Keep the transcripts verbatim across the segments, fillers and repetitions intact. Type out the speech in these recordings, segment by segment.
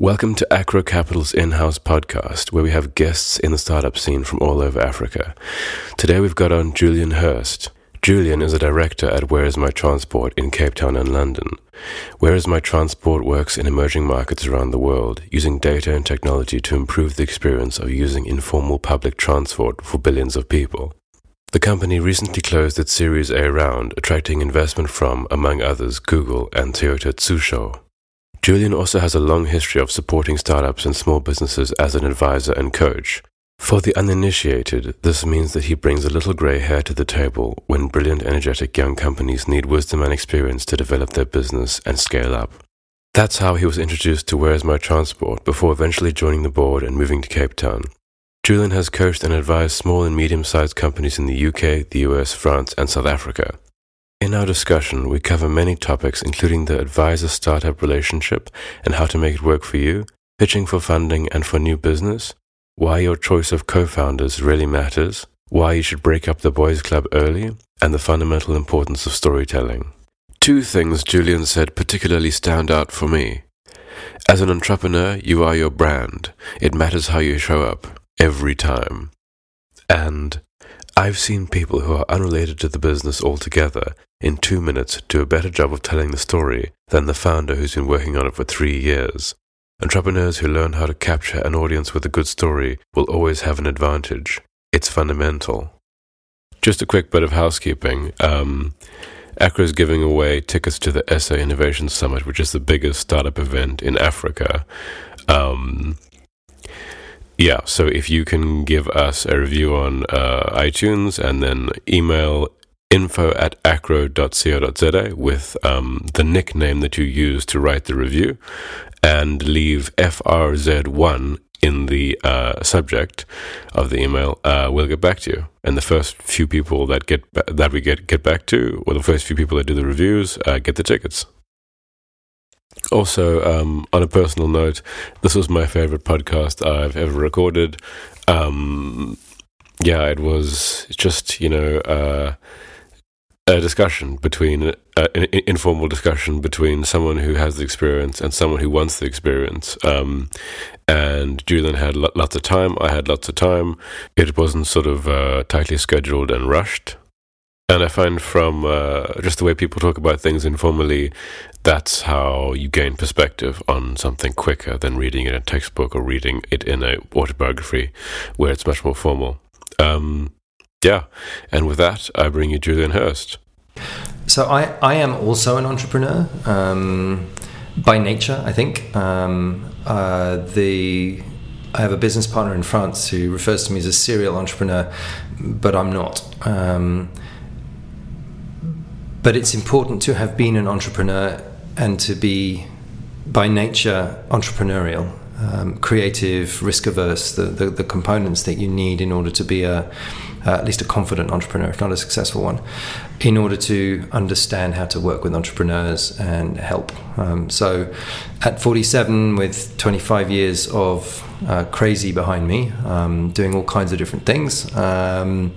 Welcome to Acro Capital's in-house podcast, where we have guests in the startup scene from all over Africa. Today we've got on Julian Hirst. Julian is a director at Where Is My Transport in Cape Town and London. Where Is My Transport works in emerging markets around the world, using data and technology to improve the experience of using informal public transport for billions of people. The company recently closed its Series A round, attracting investment from, among others, Google and Toyota Tsusho. Julian also has a long history of supporting startups and small businesses as an advisor and coach. For the uninitiated, this means that he brings a little grey hair to the table when brilliant, energetic young companies need wisdom and experience to develop their business and scale up. That's how he was introduced to Where Is My Transport before eventually joining the board and moving to Cape Town. Julian has coached and advised small and medium-sized companies in the U K, the U S, France, and South Africa. In our discussion, we cover many topics, including the advisor-startup relationship and how to make it work for you, pitching for funding and for new business, why your choice of co-founders really matters, why you should break up the boys' club early, and the fundamental importance of storytelling. Two things Julian said particularly stand out for me. As an entrepreneur, you are your brand. It matters how you show up. Every time. And I've seen people who are unrelated to the business altogether in two minutes do a better job of telling the story than the founder who's been working on it for three years. Entrepreneurs who learn how to capture an audience with a good story will always have an advantage. It's fundamental. Just a quick bit of housekeeping. Um, Acro is giving away tickets to the S A Innovation Summit, which is the biggest startup event in Africa. Um... Yeah, so if you can give us a review on uh, iTunes and then email info at acro dot co dot za with um, the nickname that you use to write the review and leave F R Z one in the uh, subject of the email, uh, we'll get back to you. And the first few people that get that we get, get back to, or the first few people that do the reviews, uh, get the tickets. Also, um, on a personal note, this was my favorite podcast I've ever recorded. Um, yeah, it was just, you know, uh, a discussion between, uh, an informal discussion between someone who has the experience and someone who wants the experience. Um, and Julian had lo- lots of time. I had lots of time. It wasn't sort of uh, tightly scheduled and rushed. And I find from uh, just the way people talk about things informally, that's how you gain perspective on something quicker than reading it in a textbook or reading it in an autobiography where it's much more formal. Um, yeah. And with that, I bring you Julian Hirst. So I, I am also an entrepreneur um, by nature, I think. Um, uh, the... I have a business partner in France who refers to me as a serial entrepreneur, but I'm not. Um But it's important to have been an entrepreneur and to be, by nature, entrepreneurial, um, creative, risk-averse, the, the, the components that you need in order to be a, uh, at least a confident entrepreneur, if not a successful one, in order to understand how to work with entrepreneurs and help. Um, so at forty-seven, with twenty-five years of uh, crazy behind me, um, doing all kinds of different things, um,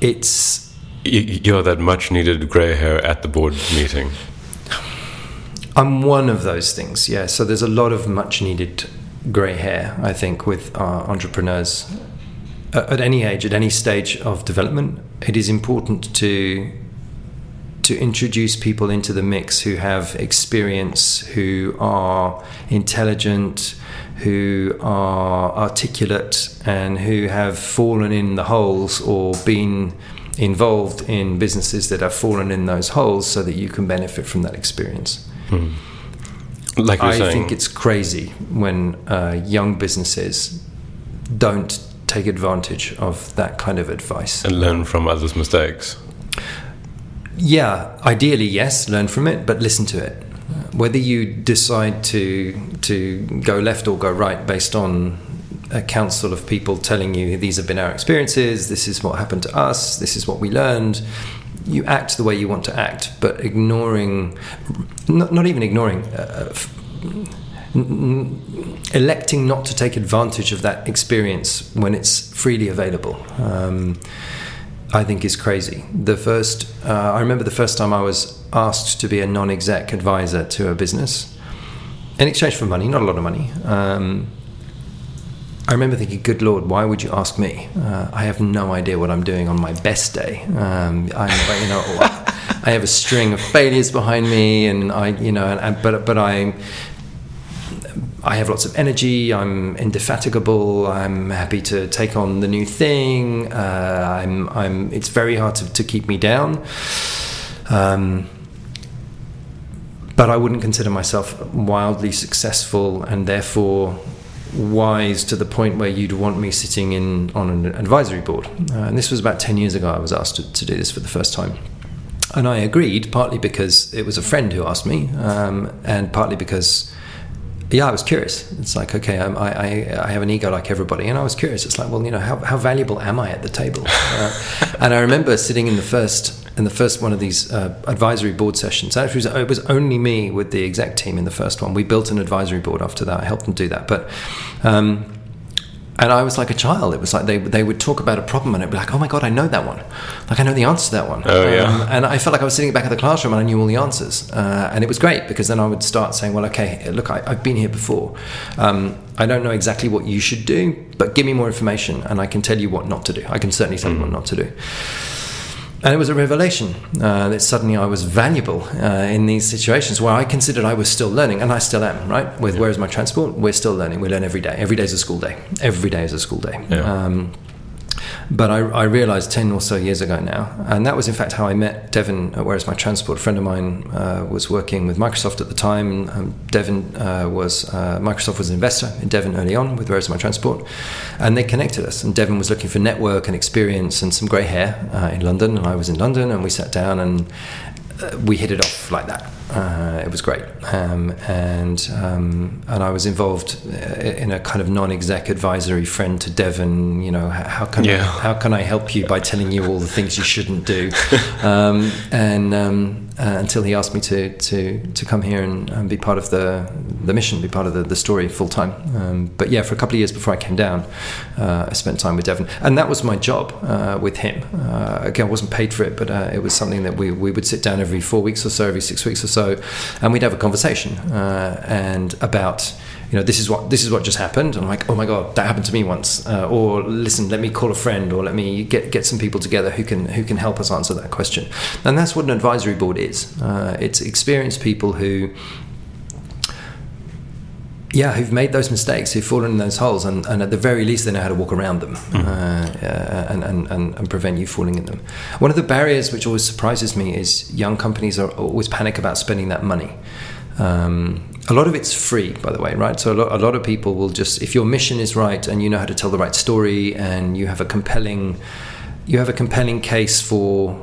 it's... You're that much-needed grey hair at the board meeting. I'm one of those things, yeah. So there's a lot of much-needed grey hair, I think, with our entrepreneurs. At any age, at any stage of development, it is important to to introduce people into the mix who have experience, who are intelligent, who are articulate, and who have fallen in the holes or been involved in businesses that have fallen in those holes so that you can benefit from that experience. Hmm. Like you're I saying. think it's crazy when uh, young businesses don't take advantage of that kind of advice. And learn from others' mistakes. Yeah, ideally, yes, learn from it, but listen to it. Whether you decide to to go left or go right based on a council of people telling you these have been our experiences, this is what happened to us, this is what we learned, you act the way you want to act, but ignoring not, not even ignoring uh, f- n- electing not to take advantage of that experience when it's freely available, um, I think is crazy. The first uh, I remember the first time I was asked to be a non-exec advisor to a business. in exchange for money, not a lot of money. Um, I remember thinking, good Lord, why would you ask me? Uh, I have no idea what I'm doing on my best day. Um, I'm, you know, I have a string of failures behind me, and I, you know, and, but but I, I have lots of energy. I'm indefatigable. I'm happy to take on the new thing. Uh, I'm, I'm. It's very hard to, to keep me down. Um, but I wouldn't consider myself wildly successful, and therefore wise to the point where you'd want me sitting in on an advisory board. Uh, and this was about ten years ago. I was asked to, to do this for the first time, and I agreed, partly because it was a friend who asked me, um, and partly because, yeah, I was curious. It's like, okay, I, I, I have an ego like everybody, and I was curious. It's like, well, you know, how, how valuable am I at the table? Uh, and I remember sitting in the first in the first one of these uh, advisory board sessions. Actually, it was only me with the exec team in the first one. We built an advisory board after that. I helped them do that, but. Um, And I was like a child. It was like they they would talk about a problem and it'd be like, oh my God, I know that one. Like I know the answer to that one. Oh, yeah. Um, and I felt like I was sitting back at the classroom and I knew all the answers. Uh, and it was great because then I would start saying, well, okay, look, I, I've been here before. Um, I don't know exactly what you should do, but give me more information and I can tell you what not to do. I can certainly tell mm-hmm. you what not to do. And it was a revelation uh, that suddenly I was valuable uh, in these situations where I considered I was still learning, and I still am, right? With yeah. Where Is My Transport? We're still learning. We learn every day. Every day is a school day. Every day is a school day. Yeah. Um, but I, I realized ten or so years ago now, and that was in fact how I met Devin at Where Is My Transport. A friend of mine uh, was working with Microsoft at the time. Um, Devin uh, was, uh, Microsoft was an investor in Devin early on with Where Is My Transport, and they connected us. And Devin was looking for network and experience and some grey hair uh, in London, and I was in London, and we sat down and uh, we hit it off like that. Uh, it was great, um, and um, and I was involved in a kind of non-exec advisory friend to Devin. You know, how can yeah. I, how can I help you by telling you all the things you shouldn't do? Um, and um, uh, until he asked me to to, to come here and, and be part of the the mission, be part of the, the story full time. Um, but yeah, for a couple of years before I came down, uh, I spent time with Devin, and that was my job uh, with him. Uh, again, I wasn't paid for it, but uh, it was something that we we would sit down every four weeks or so, every six weeks or so. So, and we'd have a conversation uh, and about, you know, this is what this is what just happened. And I'm like, oh my God, that happened to me once. Uh, or listen, let me call a friend, or let me get get some people together who can who can help us answer that question. And that's what an advisory board is. Uh, it's experienced people who, yeah, who've made those mistakes, who've fallen in those holes, and, and at the very least, they know how to walk around them mm. uh, uh, and, and, and, and prevent you falling in them. One of the barriers which always surprises me is young companies are always panic about spending that money. Um, a lot of it's free, by the way, right? So a lot, a lot of people will just, if your mission is right and you know how to tell the right story and you have a compelling, you have a compelling case for...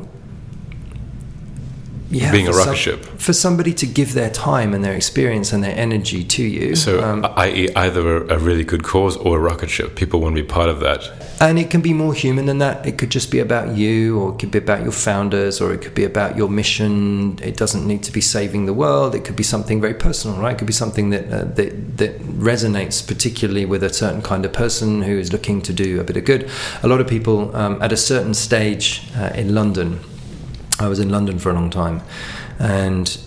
Yeah, being a rocket some, ship for somebody to give their time and their experience and their energy to you. So, um, that is, either a really good cause or a rocket ship. People want to be part of that. And it can be more human than that. It could just be about you, or it could be about your founders, or it could be about your mission. It doesn't need to be saving the world. It could be something very personal, right? It could be something that uh, that, that resonates particularly with a certain kind of person who is looking to do a bit of good. A lot of people um, at a certain stage uh, in London. I was in London for a long time, and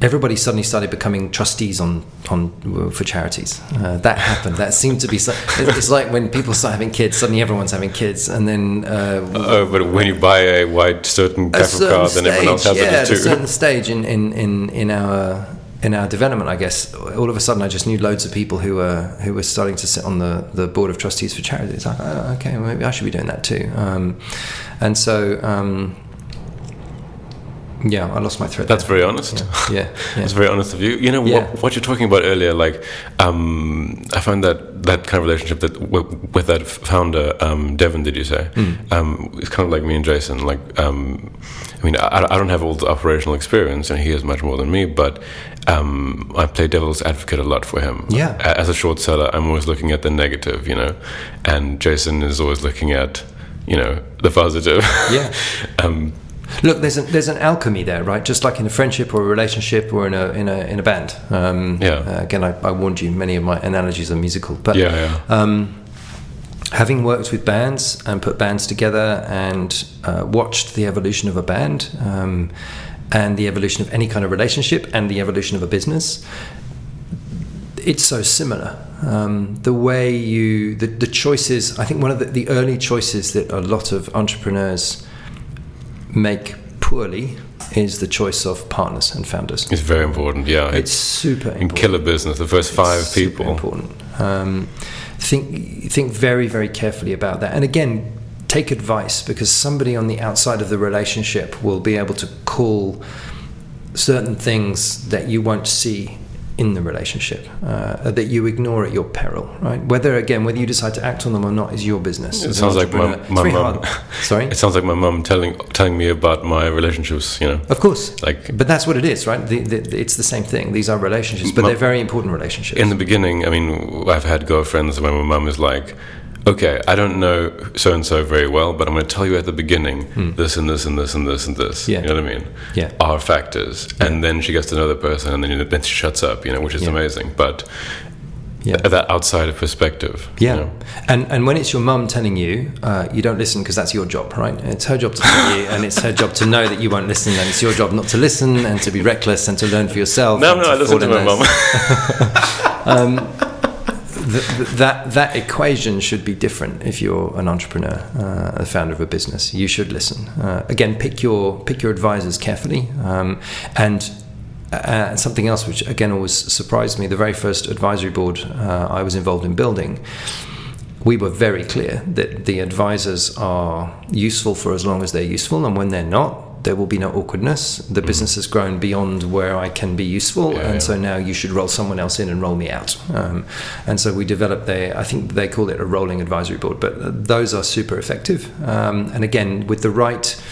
everybody suddenly started becoming trustees on, on for charities. Uh, that happened. That seemed to be... So, it's like when people start having kids, suddenly everyone's having kids, and then... Uh, oh, but when you buy a wide certain type of car, then everyone else has yeah, it too. At a certain stage in, in, in, in our... In our development, I guess, all of a sudden I just knew loads of people who were who were starting to sit on the, the board of trustees for charities. It's like, oh, okay, well, maybe I should be doing that too. Um, and so... Um, Yeah, I lost my thread. That's there. Very honest. Yeah, yeah, yeah. That's very honest of you. You know, yeah. what, what you're talking about earlier, like, um, I found that, that kind of relationship that w- with that founder, um, Devin, did you say? Mm. Um, it's kind of like me and Jason. Like, um, I mean, I, I don't have all the operational experience, and he has much more than me, but um, I play devil's advocate a lot for him. Yeah. As a short seller, I'm always looking at the negative, you know, and Jason is always looking at, you know, the positive. Yeah. um, Look, there's an, there's an alchemy there, right? Just like in a friendship or a relationship or in a in a in a band. Um, yeah. Uh, again, I, I warned you. Many of my analogies are musical, but yeah, yeah. Um, having worked with bands and put bands together and uh, watched the evolution of a band um, and the evolution of any kind of relationship and the evolution of a business. it's so similar. Um, the way you, the, the choices, I think one of the, the early choices that a lot of entrepreneurs make poorly is the choice of partners and founders. It's very important, yeah. It's, it's super important. In killer business, the first it's five people. It's super important. Um, think, think very, very carefully about that. And again, take advice, because somebody on the outside of the relationship will be able to call certain things that you won't see in the relationship, uh, that you ignore at your peril, right? Whether, again, whether you decide to act on them or not is your business. It sounds like my, my mum. Sorry? It sounds like my mum telling telling me about my relationships, you know. Of course. Like, but that's what it is, right? The, the, it's the same thing. These are relationships, but my, they're very important relationships. In the beginning, I mean, I've had girlfriends where my mum is like, okay, I don't know so-and-so very well, but I'm going to tell you at the beginning, mm. this and this and this and this and this, yeah. you know what I mean? Yeah. Are factors. Yeah. And then she gets to know the person, and then, you know, then she shuts up, you know, which is yeah. amazing. But yeah. that outside of perspective. Yeah. You know? And and when it's your mum telling you, uh, you don't listen because that's your job, right? It's her job to tell you, and it's her job to know that you won't listen, and it's your job not to listen and to be reckless and to learn for yourself. No, no, I listen to my mum. um Th- that that equation should be different if you're an entrepreneur, uh, a founder of a business. You should listen. Uh, again, pick your pick your advisors carefully. Um, and uh, something else which, again, always surprised me, the very first advisory board uh, I was involved in building, we were very clear that the advisors are useful for as long as they're useful, and when they're not, there will be no awkwardness. The mm. business has grown beyond where I can be useful, yeah, and yeah. so now you should roll someone else in and roll me out. Um, and so we developed a, I think they call it a rolling advisory board, but those are super effective. Um, and again, with the right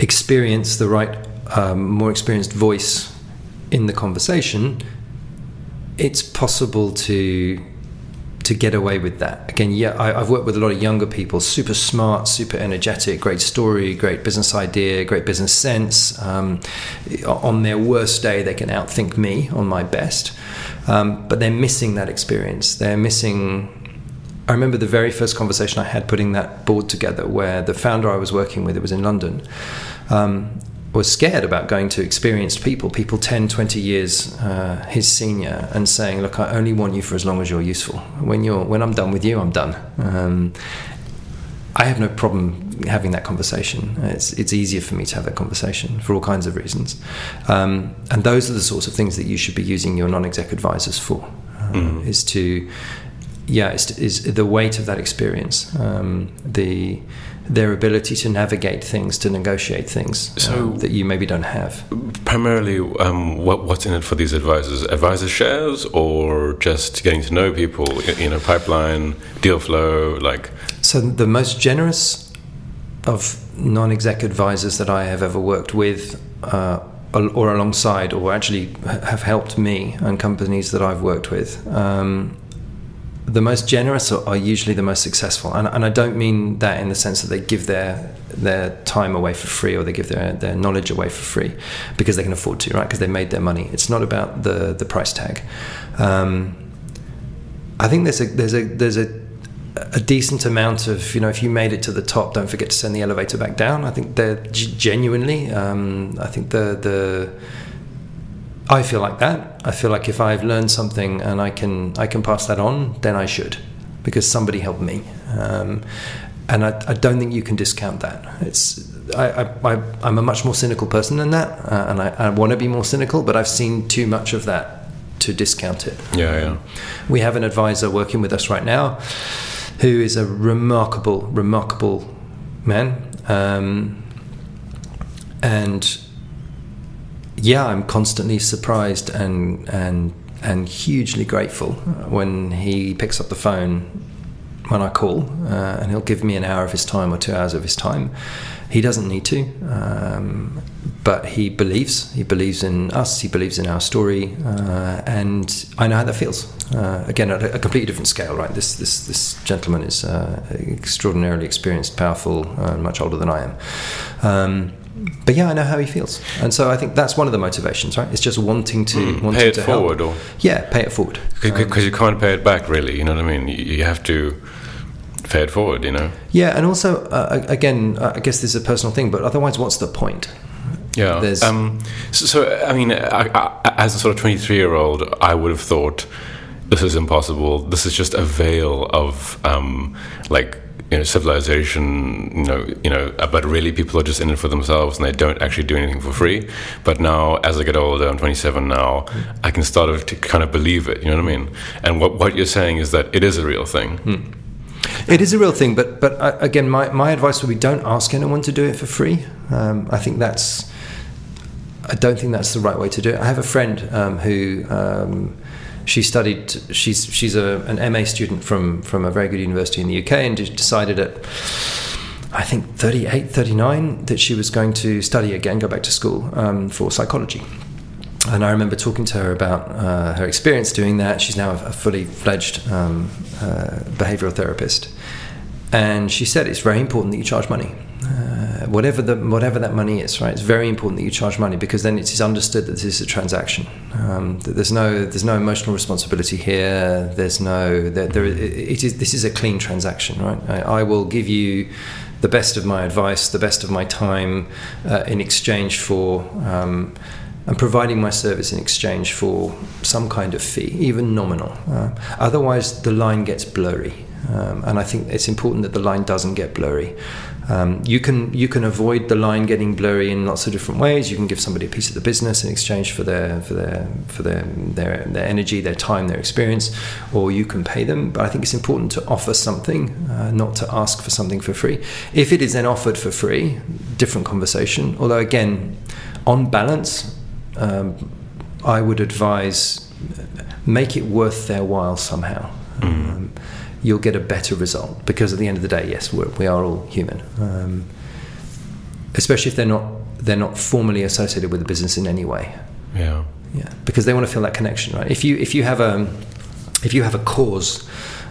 experience, the right, um, more experienced voice in the conversation, it's possible to to get away with that. Again, yeah, I, I've worked with a lot of younger people, super smart, super energetic, great story, great business idea, great business sense. Um, on their worst day, they can outthink me on my best. Um, but they're missing that experience. They're missing... I remember the very first conversation I had putting that board together, where the founder I was working with, it was in London, um, was scared about going to experienced people, people ten, twenty years uh, his senior, and saying, look, I only want you for as long as you're useful. When you're, when I'm done with you, I'm done. Um, I have no problem having that conversation. It's it's easier for me to have that conversation for all kinds of reasons. Um, and those are the sorts of things that you should be using your non-exec advisors for, uh, mm. is to, yeah, is, is the weight of that experience, um, the... their ability to navigate things, to negotiate things so um, that you maybe don't have. Primarily, um, what, what's in it for these advisors? Advisor shares, or just getting to know people, you know, pipeline, deal flow, like... So the most generous of non-exec advisors that I have ever worked with, uh, or alongside, or actually have helped me and companies that I've worked with... Um, the most generous are usually the most successful, and, and I don't mean that in the sense that they give their their time away for free, or they give their, their knowledge away for free because they can afford to, right? Because they made their money. It's not about the the price tag. Um, I think there's a there's a there's a a decent amount of, you know, if you made it to the top, don't forget to send the elevator back down. I think they're g- genuinely. Um, I think the the. I feel like that. I feel like if I've learned something and I can I can pass that on, then I should, because somebody helped me. Um, and I, I don't think you can discount that. It's I, I, I'm a much more cynical person than that, uh, and I, I want to be more cynical, but I've seen too much of that to discount it. Yeah, yeah. We have an advisor working with us right now who is a remarkable, remarkable man. Um, and... yeah, I'm constantly surprised and and and hugely grateful when he picks up the phone when I call, uh, and he'll give me an hour of his time or two hours of his time. He doesn't need to, um, but he believes. He believes in us. He believes in our story, uh, and I know how that feels. Uh, again, at a completely different scale, right? This this this gentleman is uh, extraordinarily experienced, powerful, and uh, much older than I am. Um, But yeah, I know how he feels, and so I think that's one of the motivations, right? It's just wanting to mm, wanting pay it to forward, help. Or yeah, pay it forward, because um, you can't pay it back, really. You know what I mean? You have to pay it forward, you know. Yeah, and also, uh, again, I guess this is a personal thing, but otherwise, what's the point? Yeah. There's um, so, so, I mean, I, I, as a sort of twenty-three-year-old, I would have thought, this is impossible. This is just a veil of, um, like, you know, civilization, you know, you know, but really people are just in it for themselves and they don't actually do anything for free. But now, as I get older, I'm twenty-seven now, I can start to kind of believe it, you know what I mean? And what, what you're saying is that it is a real thing. Hmm. It is a real thing, but but uh, again, my, my advice would be don't ask anyone to do it for free. Um, I think that's, I don't think that's the right way to do it. I have a friend um, who, um, she studied, she's she's a, an M A student from, from a very good university in the U K, and decided at, I think, thirty-eight, thirty-nine, that she was going to study again, go back to school um, for psychology. And I remember talking to her about uh, her experience doing that. She's now a fully fledged um, uh, behavioral therapist. And she said it's very important that you charge money. Uh, whatever the whatever that money is, right? It's very important that you charge money, because then it is understood that this is a transaction. Um, that there's no there's no emotional responsibility here. There's no that there, there it is this is a clean transaction, right? I, I will give you the best of my advice, the best of my time, uh, in exchange for. Um, I'm providing my service in exchange for some kind of fee, even nominal. Uh, otherwise, the line gets blurry, um, and I think it's important that the line doesn't get blurry. Um, you can you can avoid the line getting blurry in lots of different ways. You can give somebody a piece of the business in exchange for their for their for their their, their energy, their time, their experience, or you can pay them. But I think it's important to offer something, uh, not to ask for something for free. If it is then offered for free, different conversation. Although again, on balance. Um, I would advise make it worth their while somehow. Mm. Um, you'll get a better result, because at the end of the day, yes, we're, we are all human. Um, especially if they're not they're not formally associated with the business in any way. Yeah, yeah, because they want to feel that connection, right? If you if you have a if you have a cause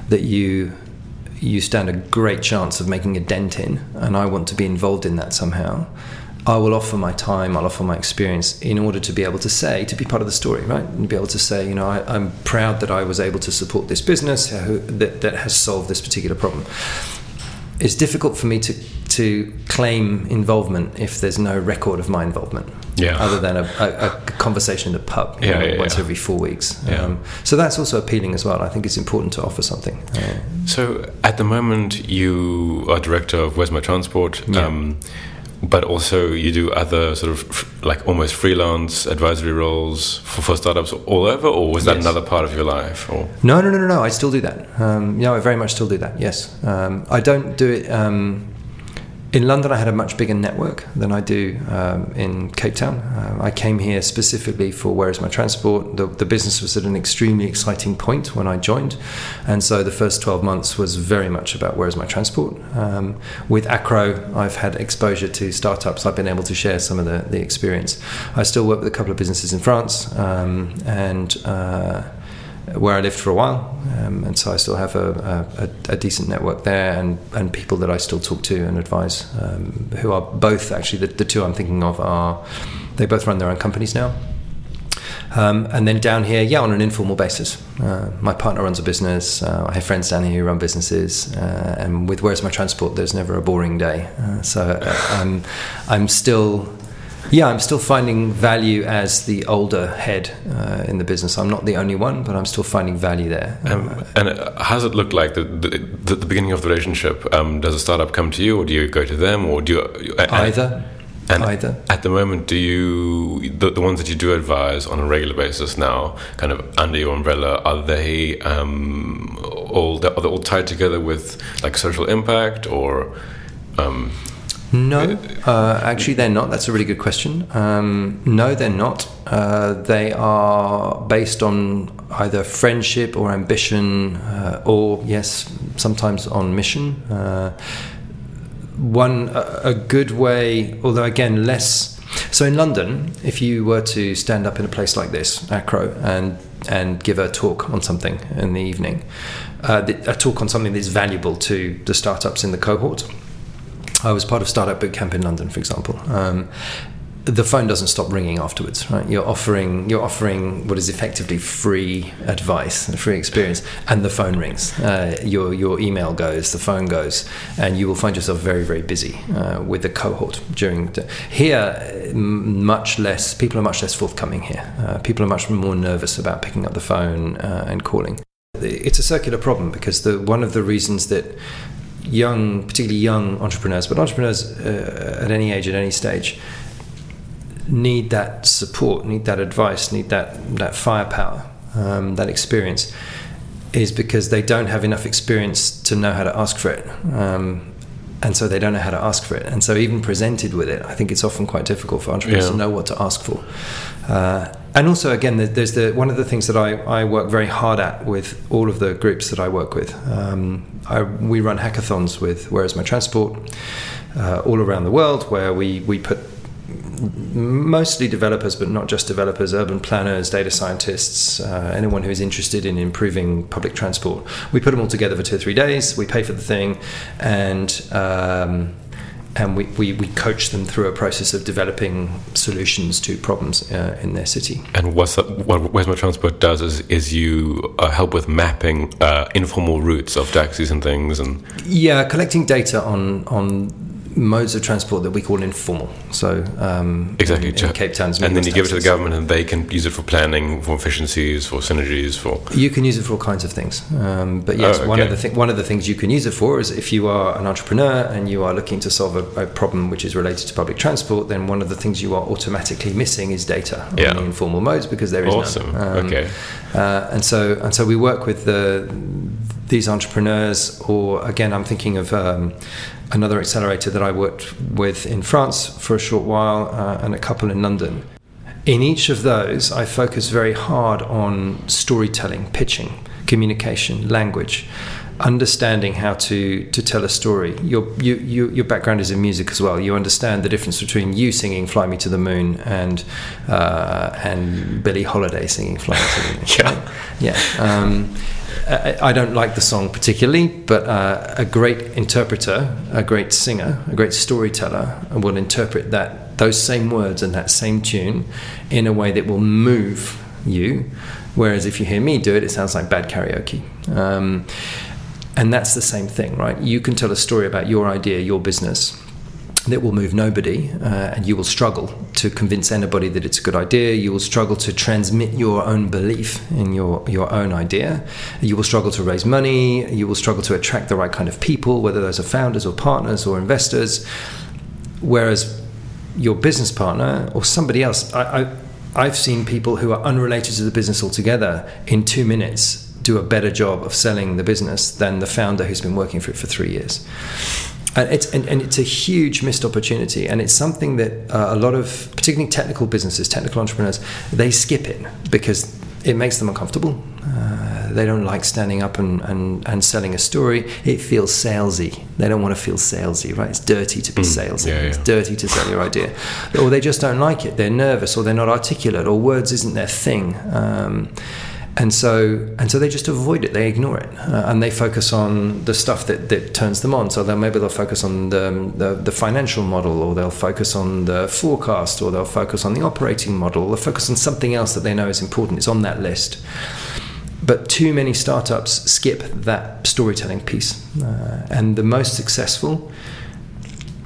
that you you stand a great chance of making a dent in, and I want to be involved in that somehow. I will offer my time, I'll offer my experience in order to be able to say, to be part of the story, right? And be able to say, you know, I, I'm proud that I was able to support this business who, that, that has solved this particular problem. It's difficult for me to, to claim involvement if there's no record of my involvement, yeah. other than a, a, a conversation in the pub you yeah, know, yeah, once yeah. every four weeks. Yeah. Um, so that's also appealing as well. I think it's important to offer something. Uh, so at the moment, you are director of Where's My Transport? Yeah. Um, But also you do other sort of like almost freelance advisory roles for, for startups all over, or was that yes. another part of your life? Or? No, no, no, no, no. I still do that. Um, yeah, I very much still do that, yes. Um, I don't do it... Um, in London, I had a much bigger network than I do um, in Cape Town. Uh, I came here specifically for Where Is My Transport? The, the business was at an extremely exciting point when I joined. And so the first twelve months was very much about Where Is My Transport? Um, with Acro, I've had exposure to startups. I've been able to share some of the, the experience. I still work with a couple of businesses in France um, and uh, where I lived for a while. Um, and so I still have a, a, a decent network there, and, and people that I still talk to and advise, um, who are both actually the, the two I'm thinking of are they both run their own companies now. Um, and then down here, yeah, on an informal basis. Uh, my partner runs a business. Uh, I have friends down here who run businesses. Uh, and with Where's My Transport, there's never a boring day. Uh, so um, I'm still... Yeah, I'm still finding value as the older head uh, in the business. I'm not the only one, but I'm still finding value there. Um, and how does it look like the, the, the beginning of the relationship? Um, does a startup come to you, or do you go to them, or do you uh, either? And either. At the moment, do you the, the ones that you do advise on a regular basis now, kind of under your umbrella, are they um, all are they all tied together with like social impact or? Um, No, uh, actually they're not. That's a really good question. Um, no, they're not. Uh, they are based on either friendship or ambition, uh, or, yes, sometimes on mission. Uh, one, a, a good way, although again, less... So in London, if you were to stand up in a place like this, Acro, and and give a talk on something in the evening, uh, the, a talk on something that's valuable to the startups in the cohort... I was part of Startup Bootcamp in London, for example. Um, the phone doesn't stop ringing afterwards, right? You're offering you're offering what is effectively free advice and free experience, and the phone rings. Uh, your your email goes, the phone goes, and you will find yourself very, very busy uh, with the cohort during the, here. Much less people are much less forthcoming here. Uh, people are much more nervous about picking up the phone uh, and calling. It's a circular problem because the one of the reasons that young, particularly young entrepreneurs, but entrepreneurs uh, at any age, at any stage, need that support, need that advice, need that that firepower, um, that experience, is because they don't have enough experience to know how to ask for it. Um, and so they don't know how to ask for it. And so even presented with it, I think it's often quite difficult for entrepreneurs yeah. to know what to ask for. Uh, and also, again, there's the one of the things that I, I work very hard at with all of the groups that I work with. Um, I, we run hackathons with Where Is My Transport uh, all around the world, where we, we put mostly developers, but not just developers, urban planners, data scientists, uh, anyone who is interested in improving public transport. We put them all together for two or three days, we pay for the thing, and um, and we, we, we coach them through a process of developing solutions to problems uh, in their city. And what's that, what Where's My Transport does is, is you uh, help with mapping uh, informal routes of taxis and things? And yeah, collecting data on on... modes of transport that we call informal. So um, exactly, in, in Cape Town's, and then you give it to the government, and they can use it for planning, for efficiencies, for synergies, for you can use it for all kinds of things. Um, but yes, oh, okay. one of the thi- one of the things you can use it for is if you are an entrepreneur and you are looking to solve a, a problem which is related to public transport, then one of the things you are automatically missing is data on yeah. the informal modes because there is awesome. none. Um, okay, uh, and so and so we work with the these entrepreneurs, or again, I'm thinking of. Um, Another accelerator that I worked with in France for a short while uh, and a couple in London. In each of those, I focus very hard on storytelling, pitching, communication, language, understanding how to, to tell a story. Your, you, you, your background is in music as well. You understand the difference between you singing Fly Me to the Moon and uh, and Billie Holiday singing Fly Me to the Moon. yeah. yeah. Um, I don't like the song particularly, but uh, a great interpreter, a great singer, a great storyteller will interpret that those same words and that same tune in a way that will move you. Whereas if you hear me do it, it sounds like bad karaoke. Um, and that's the same thing, right? You can tell a story about your idea, your business, that will move nobody, uh, and you will struggle to convince anybody that it's a good idea. You will struggle to transmit your own belief in your, your own idea. You will struggle to raise money. You will struggle to attract the right kind of people, whether those are founders or partners or investors. Whereas your business partner or somebody else, I, I, I've seen people who are unrelated to the business altogether in two minutes do a better job of selling the business than the founder who's been working for it for three years. And it's, and, and it's a huge missed opportunity, and it's something that uh, a lot of, particularly technical businesses, technical entrepreneurs, they skip it because it makes them uncomfortable. Uh, they don't like standing up and, and, and selling a story. It feels salesy. They don't want to feel salesy, right? It's dirty to be salesy. Mm, yeah, yeah. It's dirty to sell your idea. Or they just don't like it. They're nervous, or they're not articulate, or words isn't their thing. Um, and so and so they just avoid it, they ignore it, uh, and they focus on the stuff that, that turns them on. So they'll maybe they'll focus on the, the the financial model, or they'll focus on the forecast, or they'll focus on the operating model, or they'll focus on something else that they know is important, it's on that list. But too many startups skip that storytelling piece, uh, and the most successful,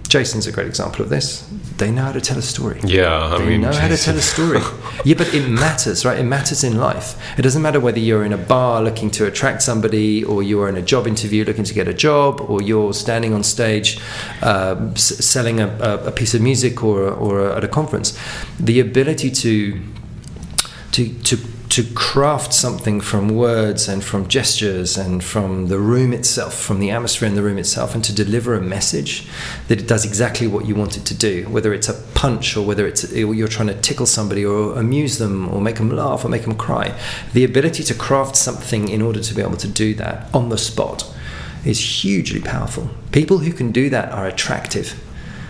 Jason's a great example of this. They know how to tell a story. Yeah, I they mean, know Jason. How to tell a story. Yeah, but it matters, right? It matters in life. It doesn't matter whether you're in a bar looking to attract somebody, or you're in a job interview looking to get a job, or you're standing on stage uh, s- selling a, a piece of music, or or at a conference. The ability to to to to craft something from words and from gestures and from the room itself, from the atmosphere in the room itself, and to deliver a message that it does exactly what you want it to do, whether it's a punch or whether it's you're trying to tickle somebody or amuse them or make them laugh or make them cry. The ability to craft something in order to be able to do that on the spot is hugely powerful. People who can do that are attractive.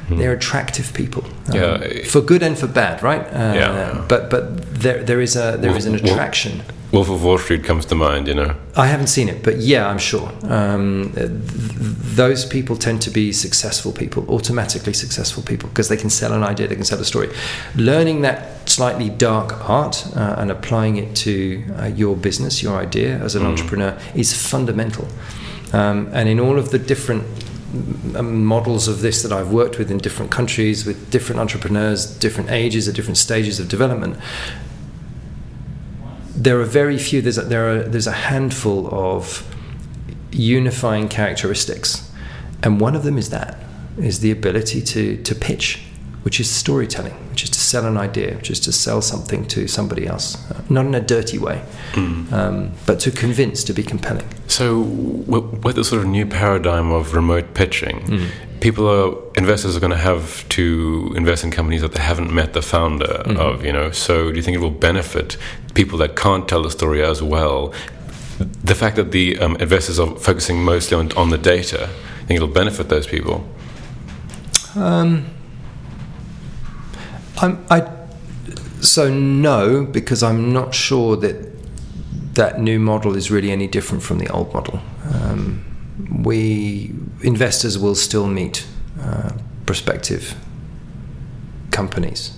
They're attractive people, um, yeah. for good and for bad, right? Uh, yeah. But but there there is a there is an attraction. Well, Wolf of Wall Street comes to mind, you know. I haven't seen it, but yeah, I'm sure. Um, th- those people tend to be successful people, automatically successful people, because they can sell an idea, they can sell a story. Learning that slightly dark art uh, and applying it to uh, your business, your idea as an mm. entrepreneur is fundamental. Um, and in all of the different models of this that I've worked with in different countries, with different entrepreneurs, different ages, at different stages of development, there are very few, there's a, there are, there's a handful of unifying characteristics. And one of them is that, is the ability to, to pitch, which is storytelling, which is to sell an idea, which is to sell something to somebody else. Not in a dirty way, mm. um, but to convince, to be compelling. So with the sort of new paradigm of remote pitching, mm. people are, investors are going to have to invest in companies that they haven't met the founder mm. of, you know. So do you think it will benefit people that can't tell the story as well? The fact that the um, investors are focusing mostly on, on the data, I think it'll benefit those people. Um, I'm, I so no, because I'm not sure that that new model is really any different from the old model. Um, we investors will still meet uh, prospective companies.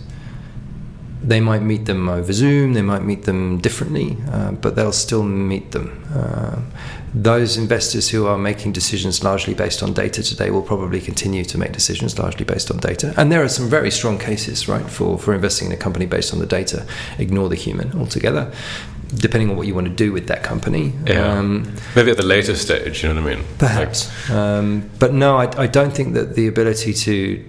They might meet them over Zoom, they might meet them differently, uh, but they'll still meet them. Uh, those investors who are making decisions largely based on data today will probably continue to make decisions largely based on data. And there are some very strong cases, right, for, for investing in a company based on the data. Ignore the human altogether, depending on what you want to do with that company. Yeah. Um, Maybe at the later stage, you know what I mean? Perhaps. Like. Um, but no, I, I don't think that the ability to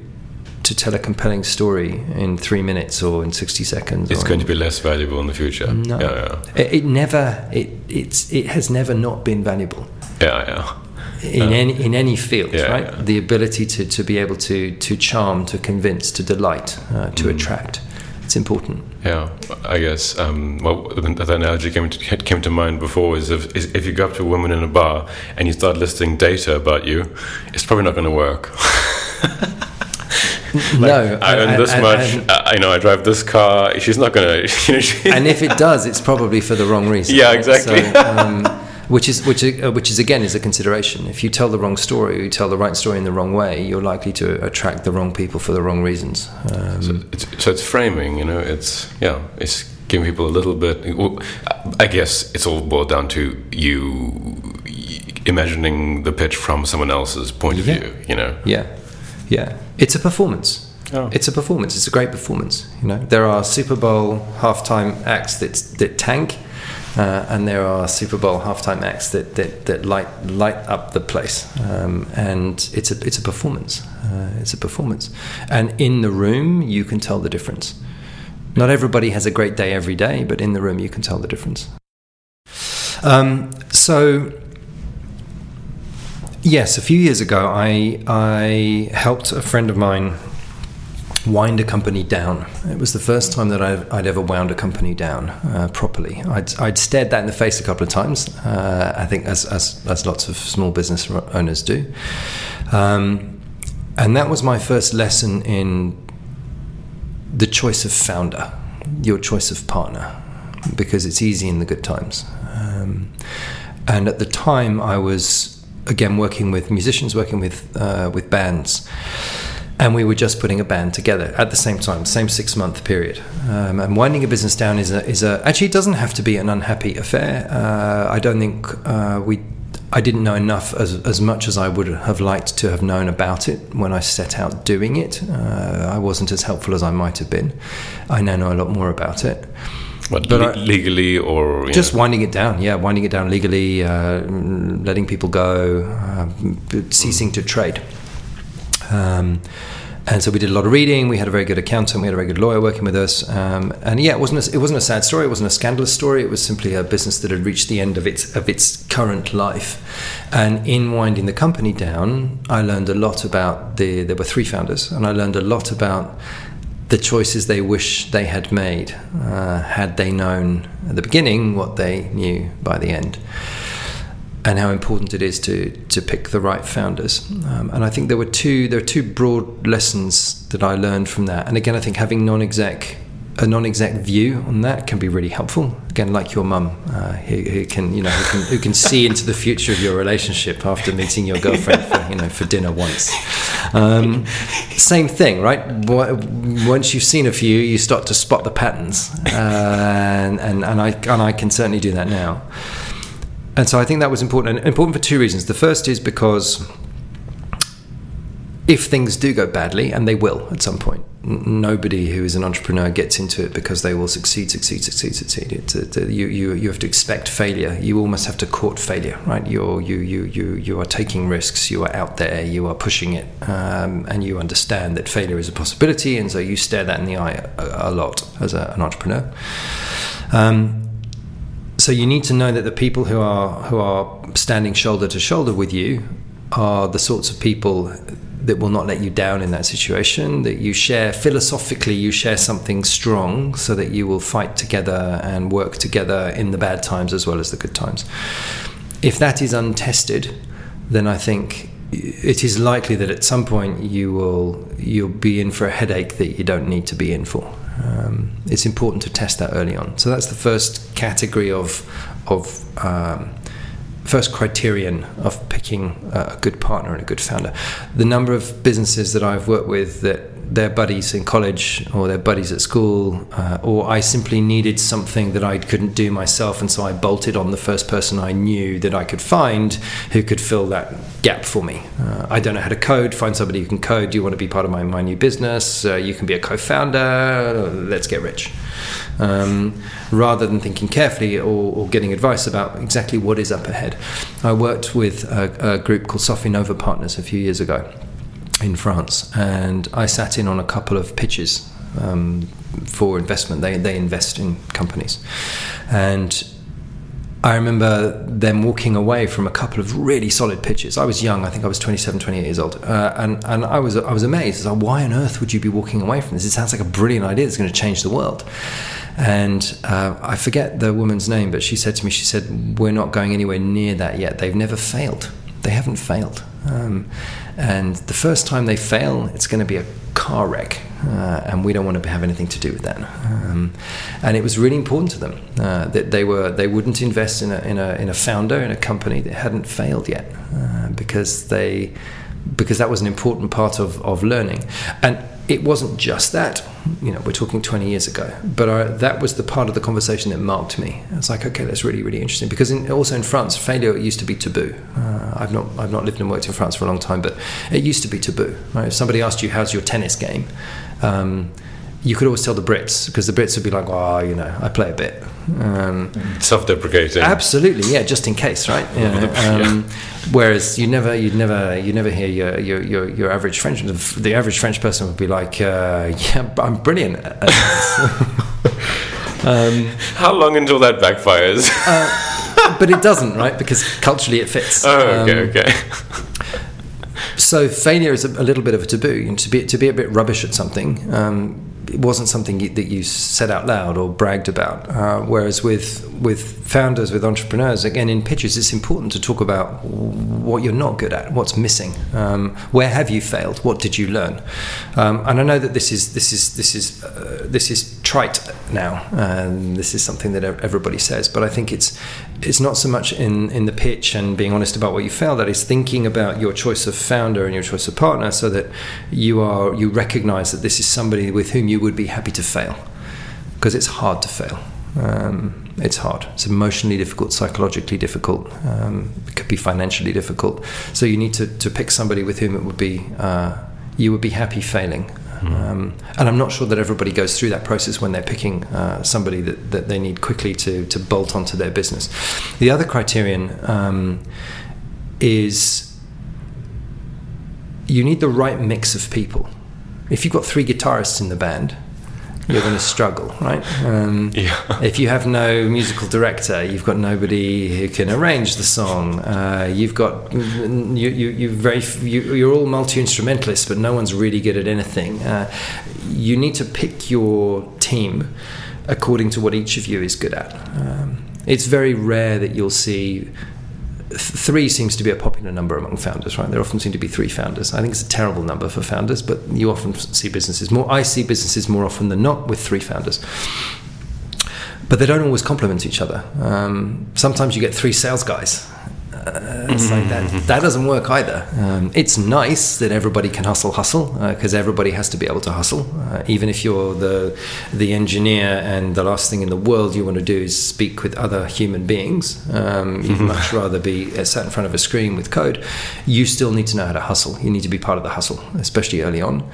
to tell a compelling story in three minutes or in sixty seconds, it's going in, to be less valuable in the future. No, yeah, yeah. It, it never. It it's it has never not been valuable. Yeah, yeah. In um, any in any field, yeah, right? Yeah. The ability to, to be able to to charm, to convince, to delight, uh, to mm. attract. It's important. Yeah, I guess. Um, well, that analogy came to, came to mind before is if, is if you go up to a woman in a bar and you start listing data about you, it's probably not going to work. Like, no, I earn and, this and, much. And, I, you know, I drive this car. She's not gonna. You know, she, and if it does, it's probably for the wrong reason. Yeah, right? Exactly. So, um, which is which uh, which is again is a consideration. If you tell the wrong story, or you tell the right story in the wrong way, you're likely to attract the wrong people for the wrong reasons. Um, so, it's, so it's framing. You know, it's yeah, it's giving people a little bit. Well, I guess it's all boiled down to you imagining the pitch from someone else's point of yeah. view. You know. Yeah. Yeah, it's a performance. Oh. It's a performance. It's a great performance. You know, there are Super Bowl halftime acts that that tank, uh, and there are Super Bowl halftime acts that that, that light light up the place. Um, and it's a it's a performance. Uh, it's a performance, and in the room you can tell the difference. Not everybody has a great day every day, but in the room you can tell the difference. Um, so. Yes, a few years ago, I I helped a friend of mine wind a company down. It was the first time that I'd, I'd ever wound a company down uh, properly. I'd, I'd stared that in the face a couple of times, uh, I think, as, as as lots of small business owners do. Um, and that was my first lesson in the choice of founder, your choice of partner, because it's easy in the good times. Um, and at the time, I was... again, working with musicians, working with uh, with bands, and we were just putting a band together at the same time, same six month period. Um, and winding a business down is a is a actually it doesn't have to be an unhappy affair. Uh, I don't think uh, we I didn't know enough as as much as I would have liked to have known about it when I set out doing it. Uh, I wasn't as helpful as I might have been. I now know a lot more about it. What, but le- I, legally or... Just know. winding it down, yeah, winding it down legally, uh, letting people go, uh, ceasing mm. to trade. Um, and so we did a lot of reading, we had a very good accountant, we had a very good lawyer working with us. Um, and yeah, it wasn't, a, it wasn't a sad story, it wasn't a scandalous story, it was simply a business that had reached the end of its, of its current life. And in winding the company down, I learned a lot about the... There were three founders, and I learned a lot about... the choices they wish they had made uh, had they known at the beginning what they knew by the end, and how important it is to to pick the right founders. Um, and I think there were two there are two broad lessons that I learned from that. And again, I think having non-exec a non-exact view on that can be really helpful. Again, like your mum, uh, who, who can you know who can, who can see into the future of your relationship after meeting your girlfriend for, you know for dinner once. Um, same thing, right? Once you've seen a few, you start to spot the patterns, uh, and, and and I and I can certainly do that now. And so I think that was important, and important for two reasons. The first is because if things do go badly, and they will at some point, nobody who is an entrepreneur gets into it because they will succeed, succeed, succeed, succeed. It's a, you, you, you have to expect failure. You almost have to court failure, right? You're, you, you, you, you are taking risks. You are out there. You are pushing it, um, and you understand that failure is a possibility, and so you stare that in the eye a, a lot as a, an entrepreneur. Um, so you need to know that the people who are who are standing shoulder to shoulder with you are the sorts of people that will not let you down in that situation, that you share philosophically, you share something strong so that you will fight together and work together in the bad times as well as the good times. If that is untested, then I think it is likely that at some point you will you'll be in for a headache that you don't need to be in for. Um, it's important to test that early on. So that's the first category of of um first criterion of picking a good partner and a good founder. The number of businesses that I've worked with that their buddies in college or their buddies at school, uh, or I simply needed something that I couldn't do myself, and so I bolted on the first person I knew that I could find who could fill that gap for me. Uh, I don't know how to code. Find somebody who can code. Do you want to be part of my, my new business? Uh, you can be a co-founder. Let's get rich. Um, rather than thinking carefully or, or getting advice about exactly what is up ahead. I worked with a, a group called Sofinova Partners a few years ago in France, and I sat in on a couple of pitches um, for investment. They they invest in companies, and I remember them walking away from a couple of really solid pitches. I was young; I think I was twenty-seven, twenty-eight years old, uh, and and I was I was amazed. I was like, why on earth would you be walking away from this? It sounds like a brilliant idea that's going to change the world. And uh, I forget the woman's name, but she said to me, she said, "We're not going anywhere near that yet. They've never failed. They haven't failed." Um, and the first time they fail, it's going to be a car wreck, uh, and we don't want to have anything to do with that. Um, and it was really important to them uh, that they were they wouldn't invest in a in a in a founder in a company that hadn't failed yet, uh, because they because that was an important part of of learning. And it wasn't just that, you know, we're talking twenty years ago, but I, that was the part of the conversation that marked me. I was like, okay, that's really, really interesting. Because in, also in France, failure used to be taboo. Uh, I've not I've not lived and worked in France for a long time, but it used to be taboo. Right? If somebody asked you, how's your tennis game? Um, you could always tell the Brits, because the Brits would be like, well, you know, I play a bit. Um, Self-deprecating. Absolutely, yeah, just in case, right? Yeah. Um, yeah. Whereas you never, you never, you never hear your your your, your average French. The average French person would be like, uh, "Yeah, I'm brilliant." At this. um, How long until that backfires? uh, but it doesn't, right? Because culturally it fits. Oh, okay, um, okay. So failure is a, a little bit of a taboo. You know, to be to be a bit rubbish at something. Um, It wasn't something you, that you said out loud or bragged about. Uh, whereas with with founders, with entrepreneurs, again in pitches, it's important to talk about what you're not good at, what's missing, um, where have you failed, what did you learn? Um, and I know that this is this is this is uh, this is trite now, and this is something that everybody says. But I think it's it's not so much in in the pitch and being honest about what you failed at. It's thinking about your choice of founder and your choice of partner, so that you are you recognise that this is somebody with whom you would be happy to fail, because it's hard to fail. Um, it's hard. It's emotionally difficult, psychologically difficult. Um, it could be financially difficult. So you need to, to pick somebody with whom it would be uh, you would be happy failing. Um, and I'm not sure that everybody goes through that process when they're picking uh, somebody that, that they need quickly to to bolt onto their business. The other criterion um, is you need the right mix of people. If you've got three guitarists in the band, you're going to struggle, right? Um, yeah. If you have no musical director, you've got nobody who can arrange the song. Uh, you've got you you you're very you, you're all multi-instrumentalists, but no one's really good at anything. Uh, you need to pick your team according to what each of you is good at. Um, it's very rare that you'll see three seems to be a popular number among founders, right? There often seem to be three founders. I think it's a terrible number for founders, but you often see businesses more. I see businesses more often than not with three founders. But they don't always complement each other. Um, sometimes you get three sales guys. Uh, it's mm-hmm. like that. That doesn't work either. Um, it's nice that everybody can hustle, hustle, because uh, everybody has to be able to hustle. Uh, even if you're the the engineer and the last thing in the world you want to do is speak with other human beings, um, you'd mm-hmm. much rather be sat in front of a screen with code, you still need to know how to hustle. You need to be part of the hustle, especially early on.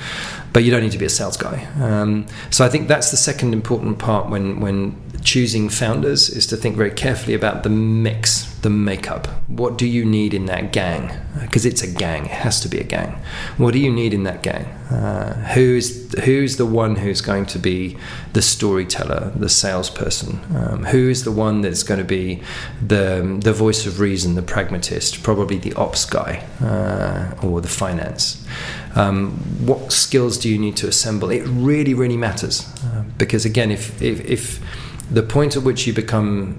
But you don't need to be a sales guy. Um, so I think that's the second important part when when choosing founders, is to think very carefully about the mix, the makeup. What do you need in that gang? Because it's a gang. It has to be a gang. What do you need in that gang? Uh, who's who's the one who's going to be the storyteller, the salesperson? Um, who is the one that's going to be the the voice of reason, the pragmatist, probably the ops guy uh, or the finance? Um, what skills do you need to assemble? It really, really matters. Uh, because again, if, if if the point at which you become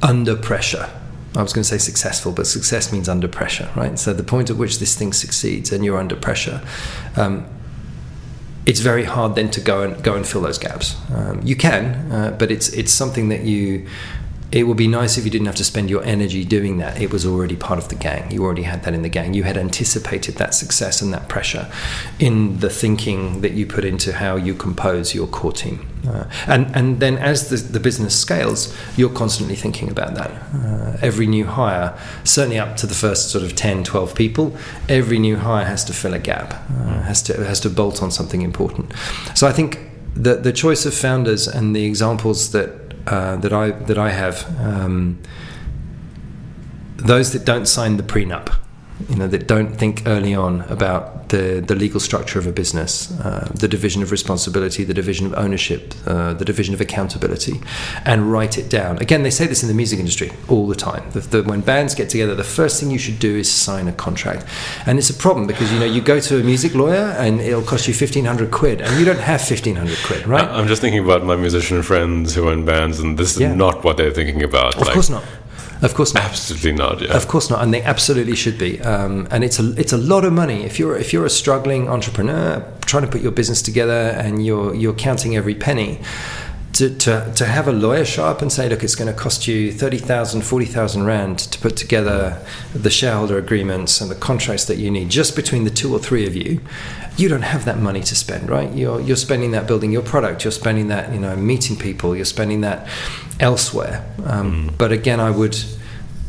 under pressure, I was going to say successful, but success means under pressure, right? So the point at which this thing succeeds and you're under pressure, um, it's very hard then to go and go and fill those gaps. Um, you can, uh, but it's it's something that you. It would be nice if you didn't have to spend your energy doing that. It was already part of the gang. You already had that in the gang. You had anticipated that success and that pressure in the thinking that you put into how you compose your core team. Uh, and, and then as the, the business scales, you're constantly thinking about that. Uh, every new hire, certainly up to the first sort of ten, twelve people, every new hire has to fill a gap, uh, has to has to bolt on something important. So I think the, the choice of founders and the examples that Uh, that I that I have, um, those that don't sign the prenup, you know, that don't think early on about the, the legal structure of a business, uh, the division of responsibility, the division of ownership, uh, the division of accountability, and write it down. Again, they say this in the music industry all the time. The, the, when bands get together, the first thing you should do is sign a contract. And it's a problem because, you know, you go to a music lawyer and it'll cost you fifteen hundred quid, and you don't have fifteen hundred quid, right? I'm just thinking about my musician friends who are in bands, and this is yeah. not what they're thinking about. Of like, course not. Of course not. Absolutely not. Yeah. Of course not, and they absolutely should be. Um, and it's a it's a lot of money. If you're if you're a struggling entrepreneur trying to put your business together and you're you're counting every penny, to to, to have a lawyer show up and say, look, it's going to cost you thirty thousand, forty thousand rand to put together the shareholder agreements and the contracts that you need just between the two or three of you. You don't have that money to spend, right? You're you're spending that building your product. You're spending that, you know, meeting people. You're spending that elsewhere. Um, mm. But again, I would.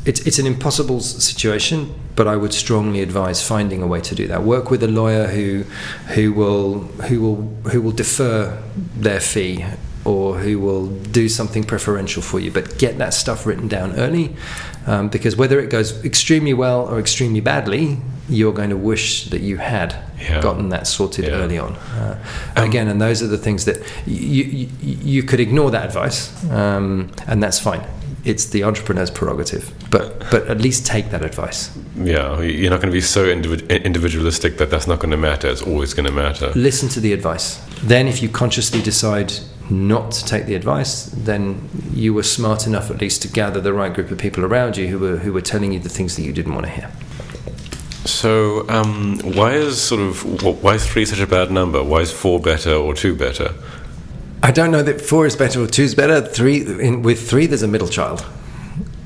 It's it's an impossible situation, but I would strongly advise finding a way to do that. Work with a lawyer who who will who will who will defer their fee, or who will do something preferential for you. But get that stuff written down early, um, because whether it goes extremely well or extremely badly, you're going to wish that you had yeah. gotten that sorted yeah. early on. Uh, um, again, and those are the things that you you, you could ignore that advice, um, and that's fine. It's the entrepreneur's prerogative, but but at least take that advice. Yeah, you're not going to be so individualistic that that's not going to matter. It's always going to matter. Listen to the advice. Then if you consciously decide not to take the advice, then you were smart enough at least to gather the right group of people around you who were who were telling you the things that you didn't want to hear. So um, why is sort of why is three such a bad number? Why is four better or two better? I don't know that four is better or two is better. Three in, with three, there's a middle child.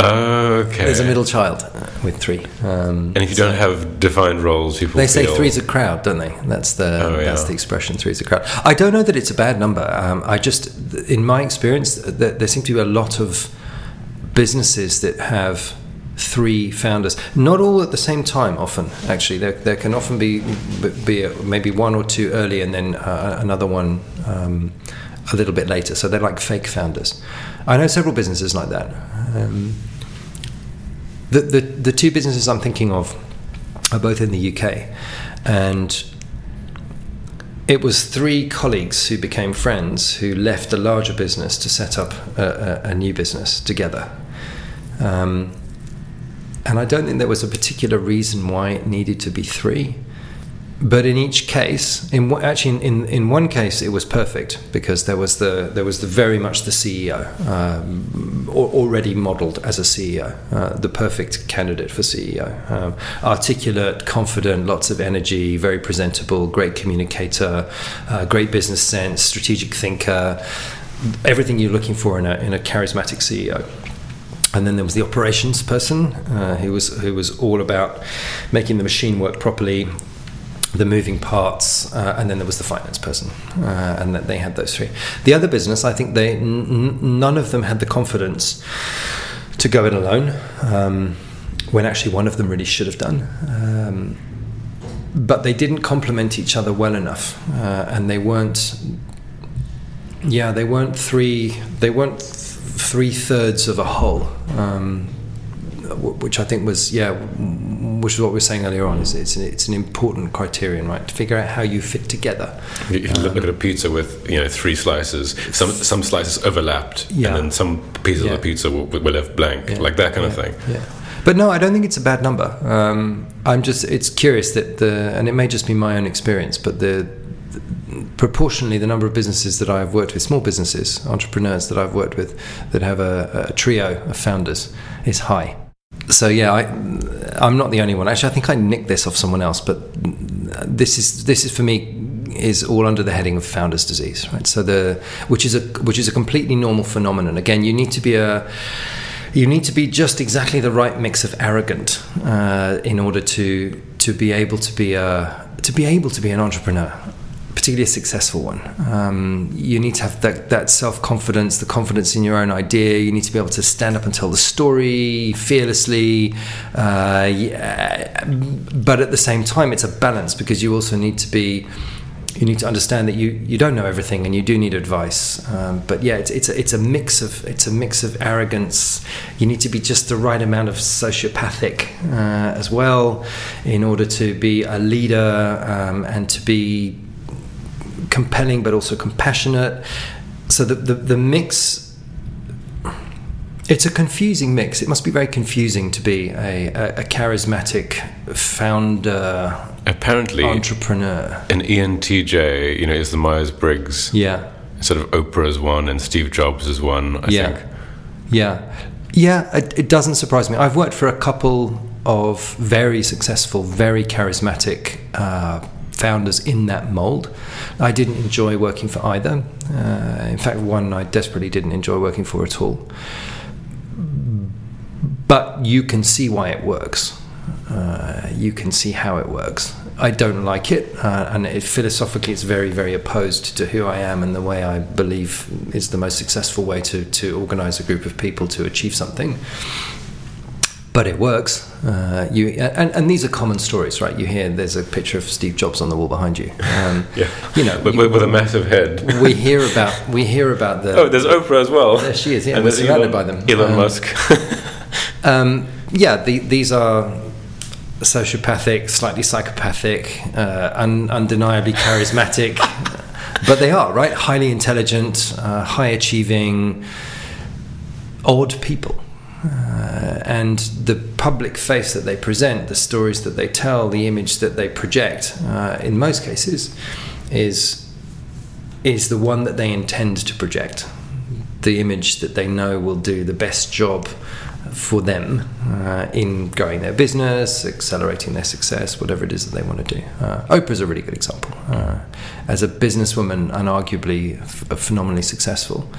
Okay. There's a middle child with three. Um, and if you so don't have defined roles, people they feel... say three's a crowd, don't they? That's the oh, yeah. that's the expression. Three's a crowd. I don't know that it's a bad number. Um, I just, in my experience, there, there seem to be a lot of businesses that have three founders, not all at the same time. Often, actually, there there can often be be maybe one or two early, and then uh, another one um, a little bit later. So they're like fake founders. I know several businesses like that. Um, the the the two businesses I'm thinking of are both in the U K, and it was three colleagues who became friends who left a larger business to set up a, a, a new business together. Um, And I don't think there was a particular reason why it needed to be three. But in each case, in actually in, in one case, it was perfect because there was the there was the very much the C E O um, already modelled as a C E O, uh, the perfect candidate for C E O, um, articulate, confident, lots of energy, very presentable, great communicator, uh, great business sense, strategic thinker, everything you're looking for in a in a charismatic C E O. And then there was the operations person uh, who was who was all about making the machine work properly, the moving parts, uh, and then there was the finance person, uh, and that they had those three. The other business, I think they n- none of them had the confidence to go it alone, um, when actually one of them really should have done. Um, but they didn't complement each other well enough, uh, and they weren't. Yeah, they weren't three. They weren't th- three thirds of a whole, um, which I think was yeah. which is what we were saying earlier on, is it's an, it's an important criterion, right? To figure out how you fit together. You um, look at a pizza with, you know, three slices. Some some slices overlapped, yeah. and then some pieces yeah. of the pizza were, were left blank, yeah. like that kind yeah. of thing. Yeah. But no, I don't think it's a bad number. Um, I'm just, it's curious that the, and it may just be my own experience, but the, the proportionally the number of businesses that I've worked with, small businesses, entrepreneurs that I've worked with that have a, a trio of founders is high. So yeah, I, I'm not the only one. Actually, I think I nicked this off someone else, but this is this is for me is all under the heading of founder's disease, right? So the which is a which is a completely normal phenomenon. Again, you need to be a you need to be just exactly the right mix of arrogant uh, in order to to be able to be a to be able to be an entrepreneur, particularly a successful one. Um, you need to have that, that self-confidence, the confidence in your own idea. You need to be able to stand up and tell the story fearlessly. Uh, yeah. But at the same time, it's a balance because you also need to be, you need to understand that you, you don't know everything and you do need advice. Um, but yeah, it's, it's, a, it's a mix of, it's a mix of arrogance. You need to be just the right amount of sociopathic uh, as well in order to be a leader um, and to be compelling but also compassionate. So the, the the mix, it's a confusing mix. It must be very confusing to be a, a, a charismatic founder, apparently entrepreneur. An E N T J, you know, is the Myers-Briggs. Yeah. Sort of Oprah is one and Steve Jobs is one, I yeah. think. Yeah. Yeah, it, it doesn't surprise me. I've worked for a couple of very successful, very charismatic uh founders in that mold. I didn't enjoy working for either. Uh, in fact, one I desperately didn't enjoy working for at all. But you can see why it works. Uh, you can see how it works. I don't like it, uh, and it, philosophically it's very, very opposed to who I am and the way I believe is the most successful way to, to organize a group of people to achieve something. But it works. Uh, you and, and these are common stories, right? You hear there's a picture of Steve Jobs on the wall behind you. Um, yeah, you know, with, you, with a massive head. we hear about we hear about the. Oh, there's Oprah as well. There she is. Yeah, and we're surrounded Elon, by them. Elon um, Musk. um, yeah, the, these are sociopathic, slightly psychopathic, uh, un, undeniably charismatic, but they are right, highly intelligent, uh, high achieving, odd people. Uh, and the public face that they present, the stories that they tell, the image that they project, uh, in most cases, is is the one that they intend to project, the image that they know will do the best job for them uh, in growing their business, accelerating their success, whatever it is that they want to do. Uh, Oprah's a really good example. Uh, as a businesswoman, and arguably f- phenomenally successful,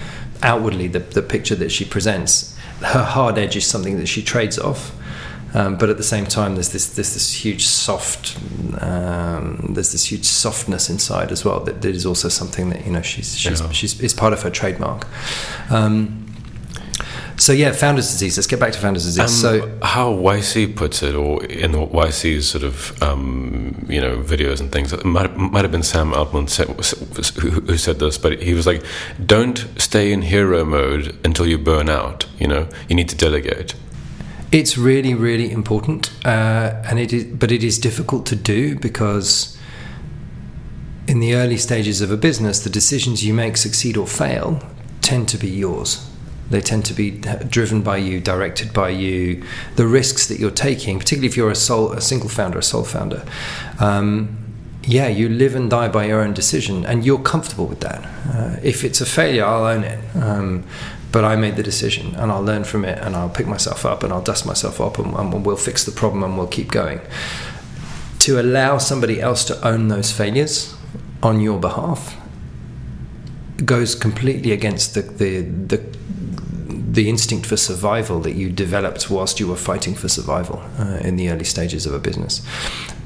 outwardly the, the picture that she presents, her hard edge is something that she trades off, um, but at the same time, there's this this this huge soft um, there's this huge softness inside as well that, that is also something that, you know, she's she's yeah. she's is part of her trademark. Um, so yeah, founder's disease. Let's get back to founder's disease. Um, so how Y C puts it, or in Y C's sort of um, you know videos and things, it might might have been Sam Altman said, who said this, but he was like, "Don't stay in hero mode until you burn out. You know, you need to delegate." It's really, really important, uh, and it is, but it is difficult to do because in the early stages of a business, the decisions you make, succeed or fail, tend to be yours. They tend to be driven by you, directed by you. The risks that you're taking, particularly if you're a sole, a single founder, a sole founder, um, yeah, you live and die by your own decision, and you're comfortable with that. Uh, if it's a failure, I'll own it. Um, but I made the decision, and I'll learn from it, and I'll pick myself up, and I'll dust myself up, and, and we'll fix the problem, and we'll keep going. To allow somebody else to own those failures on your behalf goes completely against the the the, the instinct for survival that you developed whilst you were fighting for survival uh, in the early stages of a business.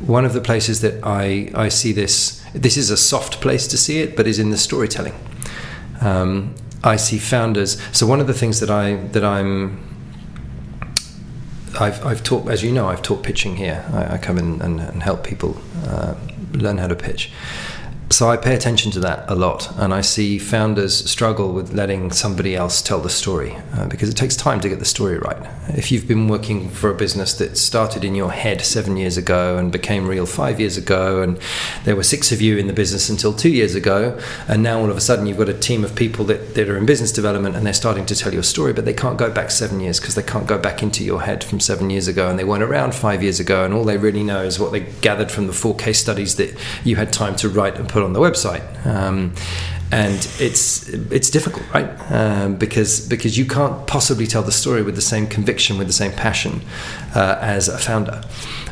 One of the places that I, I see this, this is a soft place to see it, but is in the storytelling. Um, I see founders. So one of the things that I that I'm I've I've taught, as you know, I've taught pitching here. I, I come in and, and help people uh, learn how to pitch. So I pay attention to that a lot, and I see founders struggle with letting somebody else tell the story uh, because it takes time to get the story right. If you've been working for a business that started in your head seven years ago and became real five years ago, and there were six of you in the business until two years ago, and now all of a sudden you've got a team of people that, that are in business development, and they're starting to tell your story, but they can't go back seven years because they can't go back into your head from seven years ago, and they weren't around five years ago, and all they really know is what they gathered from the four case studies that you had time to write and put on the website, um, and it's it's difficult, right? Um, because because you can't possibly tell the story with the same conviction, with the same passion uh, as a founder,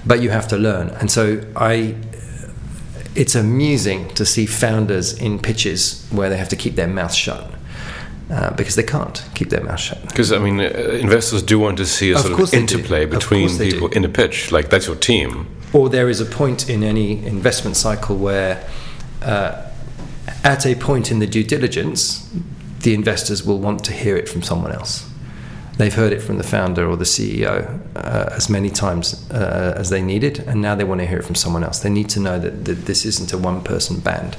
but you have to learn. And so I, it's amusing to see founders in pitches where they have to keep their mouth shut. Uh, because they can't keep their mouth shut. Because, I mean, uh, investors do want to see a sort of interplay between people in a pitch. Like, that's your team. Or there is a point in any investment cycle where, uh, at a point in the due diligence, the investors will want to hear it from someone else. They've heard it from the founder or the C E O uh, as many times uh, as they needed, and now they want to hear it from someone else. They need to know that, that this isn't a one-person band,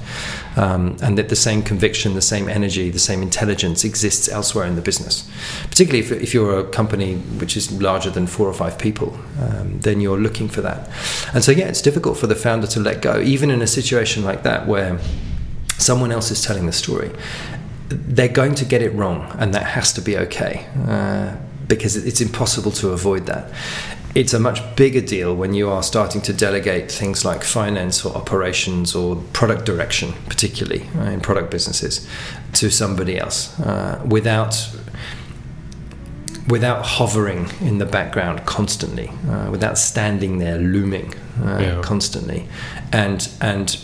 um, and that the same conviction, the same energy, the same intelligence exists elsewhere in the business. Particularly if, if you're a company which is larger than four or five people, um, then you're looking for that. And so, yeah, it's difficult for the founder to let go, even in a situation like that where someone else is telling the story. They're going to get it wrong, and that has to be okay, uh, because it's impossible to avoid that. It's a much bigger deal when you are starting to delegate things like finance or operations or product direction, particularly uh, in product businesses, to somebody else uh, without without hovering in the background constantly, uh, without standing there looming uh, yeah. constantly, and and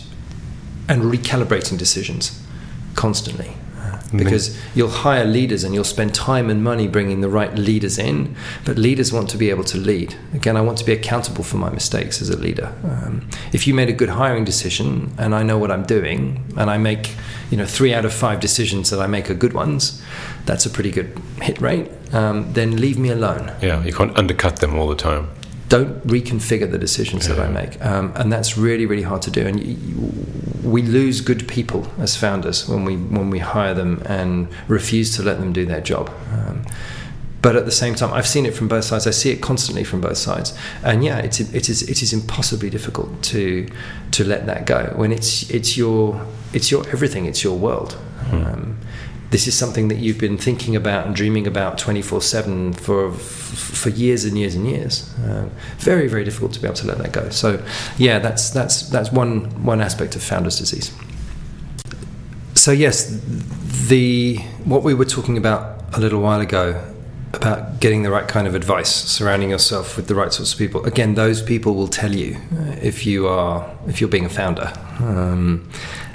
and recalibrating decisions constantly. Because you'll hire leaders and you'll spend time and money bringing the right leaders in, but leaders want to be able to lead. Again, I want to be accountable for my mistakes as a leader. Um, if you made a good hiring decision and I know what I'm doing, and I make, you know, three out of five decisions that I make are good ones, that's a pretty good hit rate. Um, then leave me alone. Yeah, you can't undercut them all the time. Don't reconfigure the decisions yeah. that I make. Um, and that's really, really hard to do. And you, we lose good people as founders when we when we hire them and refuse to let them do their job. Um, but at the same time, I've seen it from both sides. I see it constantly from both sides. And yeah, it's, it is it is impossibly difficult to to let that go when it's it's your it's your everything. It's your world. Hmm. Um, This is something that you've been thinking about and dreaming about twenty-four seven for for years and years and years. Uh, very, very difficult to be able to let that go. So, yeah, that's that's that's one one aspect of founder's disease. So yes, the what we were talking about a little while ago about getting the right kind of advice, surrounding yourself with the right sorts of people. Again, those people will tell you if you are if you're being a founder. Um,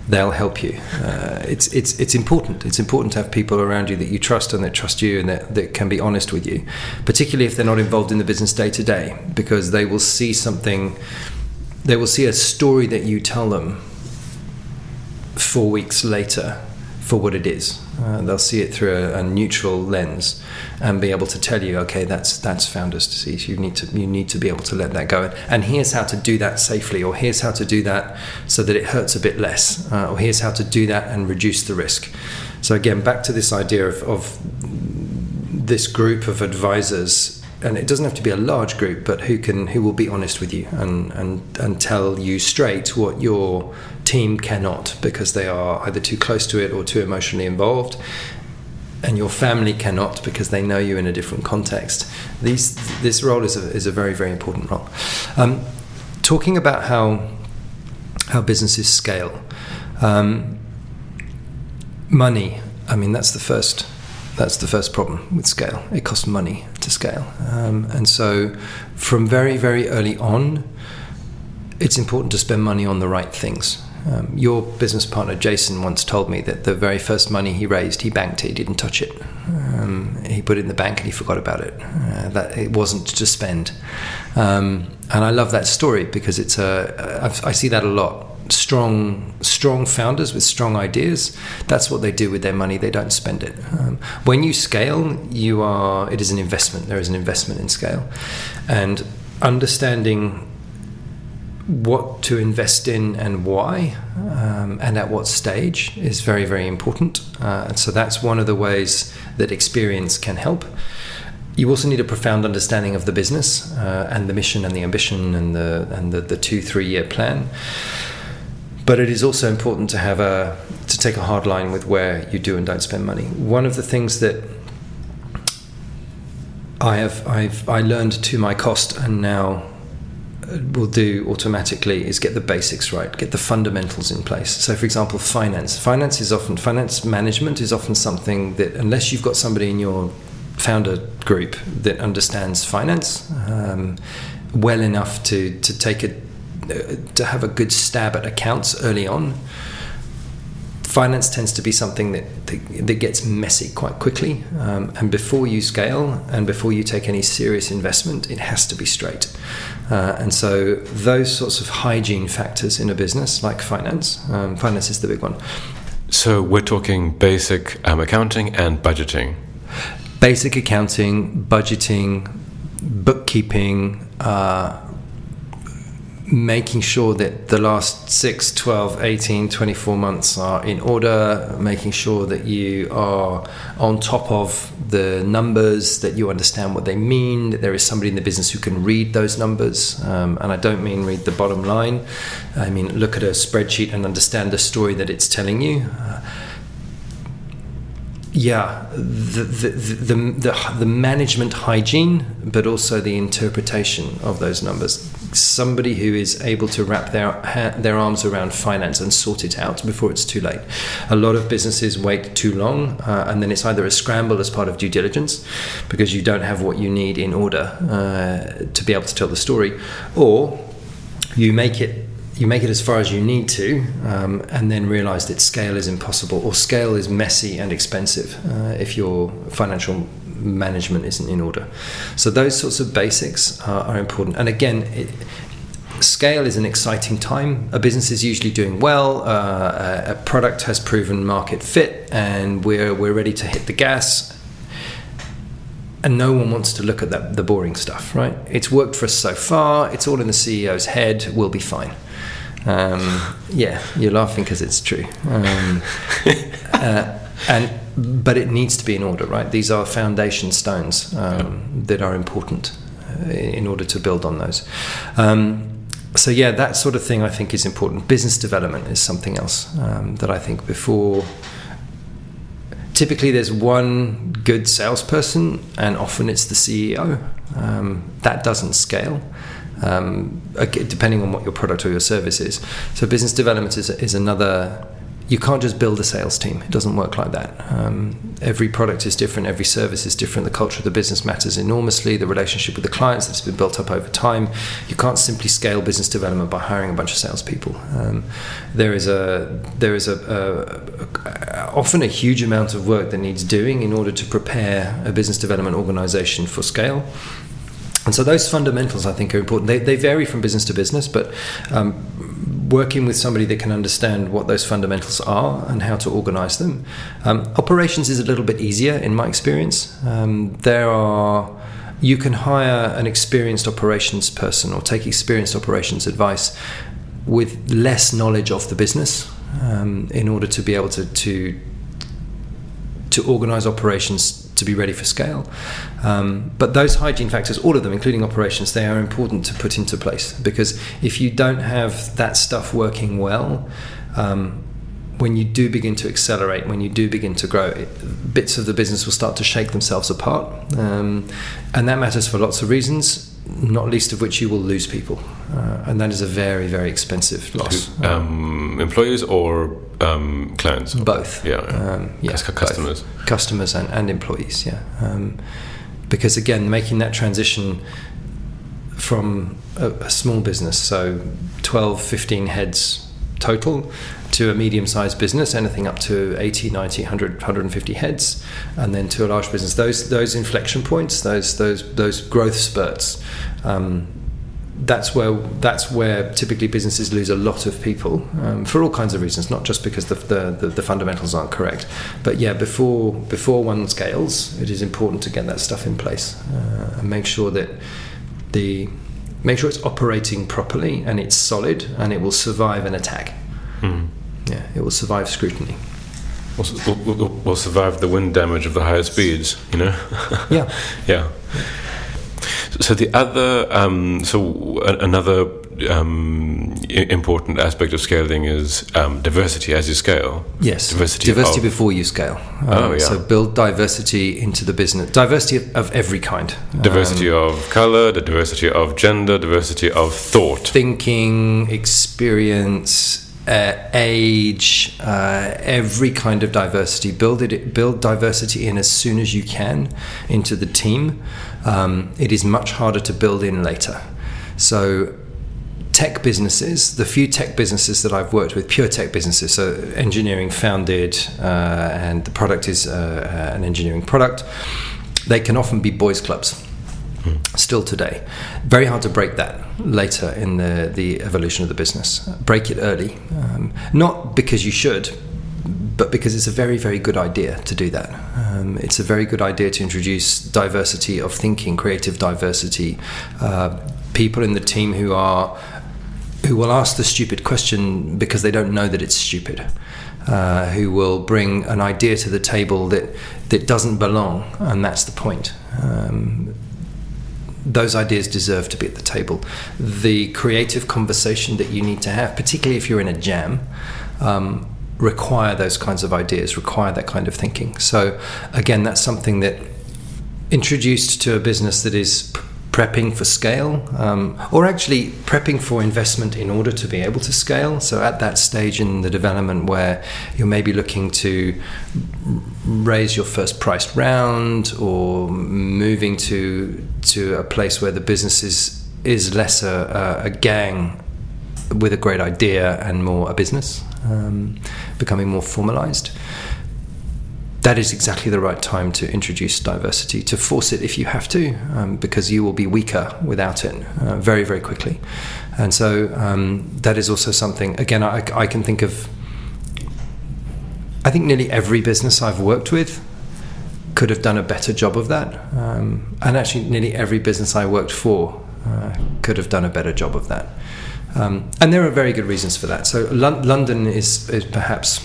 They'll help you. Uh, it's it's it's important. It's important to have people around you that you trust and that trust you and that, that can be honest with you, particularly if they're not involved in the business day to day, because they will see something, they will see a story that you tell them four weeks later for what it is. Uh, they'll see it through a, a neutral lens and be able to tell you, okay, that's that's founder's disease. You need to you need to be able to let that go. And here's how to do that safely, or here's how to do that so that it hurts a bit less, uh, or here's how to do that and reduce the risk. So again, back to this idea of, of this group of advisors, and it doesn't have to be a large group, but who can who will be honest with you and and, and tell you straight what your team cannot, because they are either too close to it or too emotionally involved, and your family cannot because they know you in a different context. These, this role is a, is a very, very important role. Um, talking about how how businesses scale. Um, money, I mean, that's the first that's the first problem with scale. It costs money to scale. Um, and so from very, very early on, it's important to spend money on the right things. Um, your business partner, Jason, once told me that the very first money he raised, he banked it, he didn't touch it. Um, he put it in the bank and he forgot about it. Uh, that it wasn't to spend. Um, and I love that story because it's a, I've, I see that a lot. Strong, strong founders with strong ideas, that's what they do with their money. They don't spend it. Um, when you scale, you are, it is an investment. There is an investment in scale. And understanding what to invest in and why, um, and at what stage is very, very important. Uh, and so that's one of the ways that experience can help. You also need a profound understanding of the business uh, and the mission and the ambition and the and the, the two, three-year plan. But it is also important to have a to take a hard line with where you do and don't spend money. One of the things that I have I've I learned to my cost and now will do automatically is get the basics right, get the fundamentals in place. So for example, finance. Finance is often, finance management is often something that, unless you've got somebody in your founder group that understands finance um, well enough to, to take a, to have a good stab at accounts early on, finance tends to be something that, that, that gets messy quite quickly. Um, and before you scale and before you take any serious investment, it has to be straight. Uh, and so those sorts of hygiene factors in a business like finance, um, finance is the big one. So we're talking basic um, accounting and budgeting. Basic accounting, budgeting, bookkeeping, uh, making sure that the last six, twelve, eighteen, twenty-four months are in order, making sure that you are on top of the numbers, that you understand what they mean, that there is somebody in the business who can read those numbers. Um, and I don't mean read the bottom line. I mean, look at a spreadsheet and understand the story that it's telling you. Uh, yeah, the the, the the the management hygiene, but also the interpretation of those numbers. Somebody who is able to wrap their their arms around finance and sort it out before it's too late. A lot of businesses wait too long, uh, and then it's either a scramble as part of due diligence because you don't have what you need in order uh, to be able to tell the story, or you make it you make it as far as you need to, um, and then realize that scale is impossible, or scale is messy and expensive uh, if your financial management isn't in order. So those sorts of basics are, are important. And again, it, scale is an exciting time. A business is usually doing well, uh, a, a product has proven market fit, and we're we're ready to hit the gas. And no one wants to look at that, the boring stuff, right? It's worked for us so far. It's all in the C E O's head. We'll be fine. Um, yeah, you're laughing because it's true. Um, uh, and but it needs to be in order, right? These are foundation stones um, yeah. that are important uh, in order to build on those. Um, so yeah, that sort of thing I think is important. Business development is something else um, that I think before. Typically, there's one good salesperson, and often it's the C E O. Um, that doesn't scale. Um, depending on what your product or your service is. So business development is, is another, you can't just build a sales team. It doesn't work like that. Um, every product is different. Every service is different. The culture of the business matters enormously. The relationship with the clients that's been built up over time. You can't simply scale business development by hiring a bunch of salespeople. Um, there is a, there is a, a, a, often a huge amount of work that needs doing in order to prepare a business development organization for scale. And so those fundamentals, I think, are important. They, they vary from business to business, but um, working with somebody that can understand what those fundamentals are and how to organize them. Um, operations is a little bit easier in my experience. Um, there are... You can hire an experienced operations person or take experienced operations advice with less knowledge of the business um, in order to be able to... to to organize operations to be ready for scale. Um, but those hygiene factors, all of them, including operations, they are important to put into place, because if you don't have that stuff working well, um, when you do begin to accelerate, when you do begin to grow, it, bits of the business will start to shake themselves apart. Um, and that matters for lots of reasons. not least of which you will lose people. Uh, and that is a very, very expensive loss. Um, employees or um, clients? Both. Yeah. Um, yeah customers. Both. Customers and, and employees, yeah. Um, because, again, making that transition from a, a small business, so twelve, fifteen heads total, to a medium-sized business, anything up to eighty, ninety, one hundred, one hundred fifty heads, and then to a large business. Those those inflection points, those those those growth spurts, um, that's where that's where typically businesses lose a lot of people um, for all kinds of reasons, not just because the, the the the fundamentals aren't correct. But yeah, before before one scales, it is important to get that stuff in place uh, and make sure that the. Make sure it's operating properly and it's solid and it will survive an attack. Mm. Yeah, it will survive scrutiny. Will we'll, we'll survive the wind damage of the higher speeds, you know? Yeah. Yeah. So the other, um, so another um, important aspect of scaling is um, diversity as you scale. Yes. Diversity, diversity of, before you scale. Um, oh, yeah. So build diversity into the business. Diversity of, of every kind. Diversity um, of color, the diversity of gender, diversity of thought. Thinking, experience, Uh, age, uh, every kind of diversity. Build it. Build diversity in as soon as you can into the team. Um, it is much harder to build in later. So, tech businesses. The few tech businesses that I've worked with, pure tech businesses, so engineering founded, uh, and the product is uh, an engineering product. They can often be boys' clubs. Still today, very hard to break that later in the, the evolution of the business. Break it early, um, not because you should, but because it's a very, very good idea to do that. Um, it's a very good idea to introduce diversity of thinking, creative diversity, uh, people in the team who are who will ask the stupid question because they don't know that it's stupid. Uh, who will bring an idea to the table that that doesn't belong, and that's the point. Um, Those ideas deserve to be at the table. The creative conversation that you need to have, particularly if you're in a jam, um, require those kinds of ideas, require that kind of thinking. So, again, that's something that introduced to a business that is prepping for scale, um, or actually prepping for investment in order to be able to scale. So at that stage in the development where you're maybe looking to raise your first priced round or moving to to a place where the business is, is less a, a gang with a great idea and more a business, um, becoming more formalized. That is exactly the right time to introduce diversity, to force it if you have to, um, because you will be weaker without it uh, very, very quickly. And so um, that is also something, again, I, I can think of, I think nearly every business I've worked with could have done a better job of that. Um, and actually nearly every business I worked for uh, could have done a better job of that. Um, and there are very good reasons for that. So L- London is, is perhaps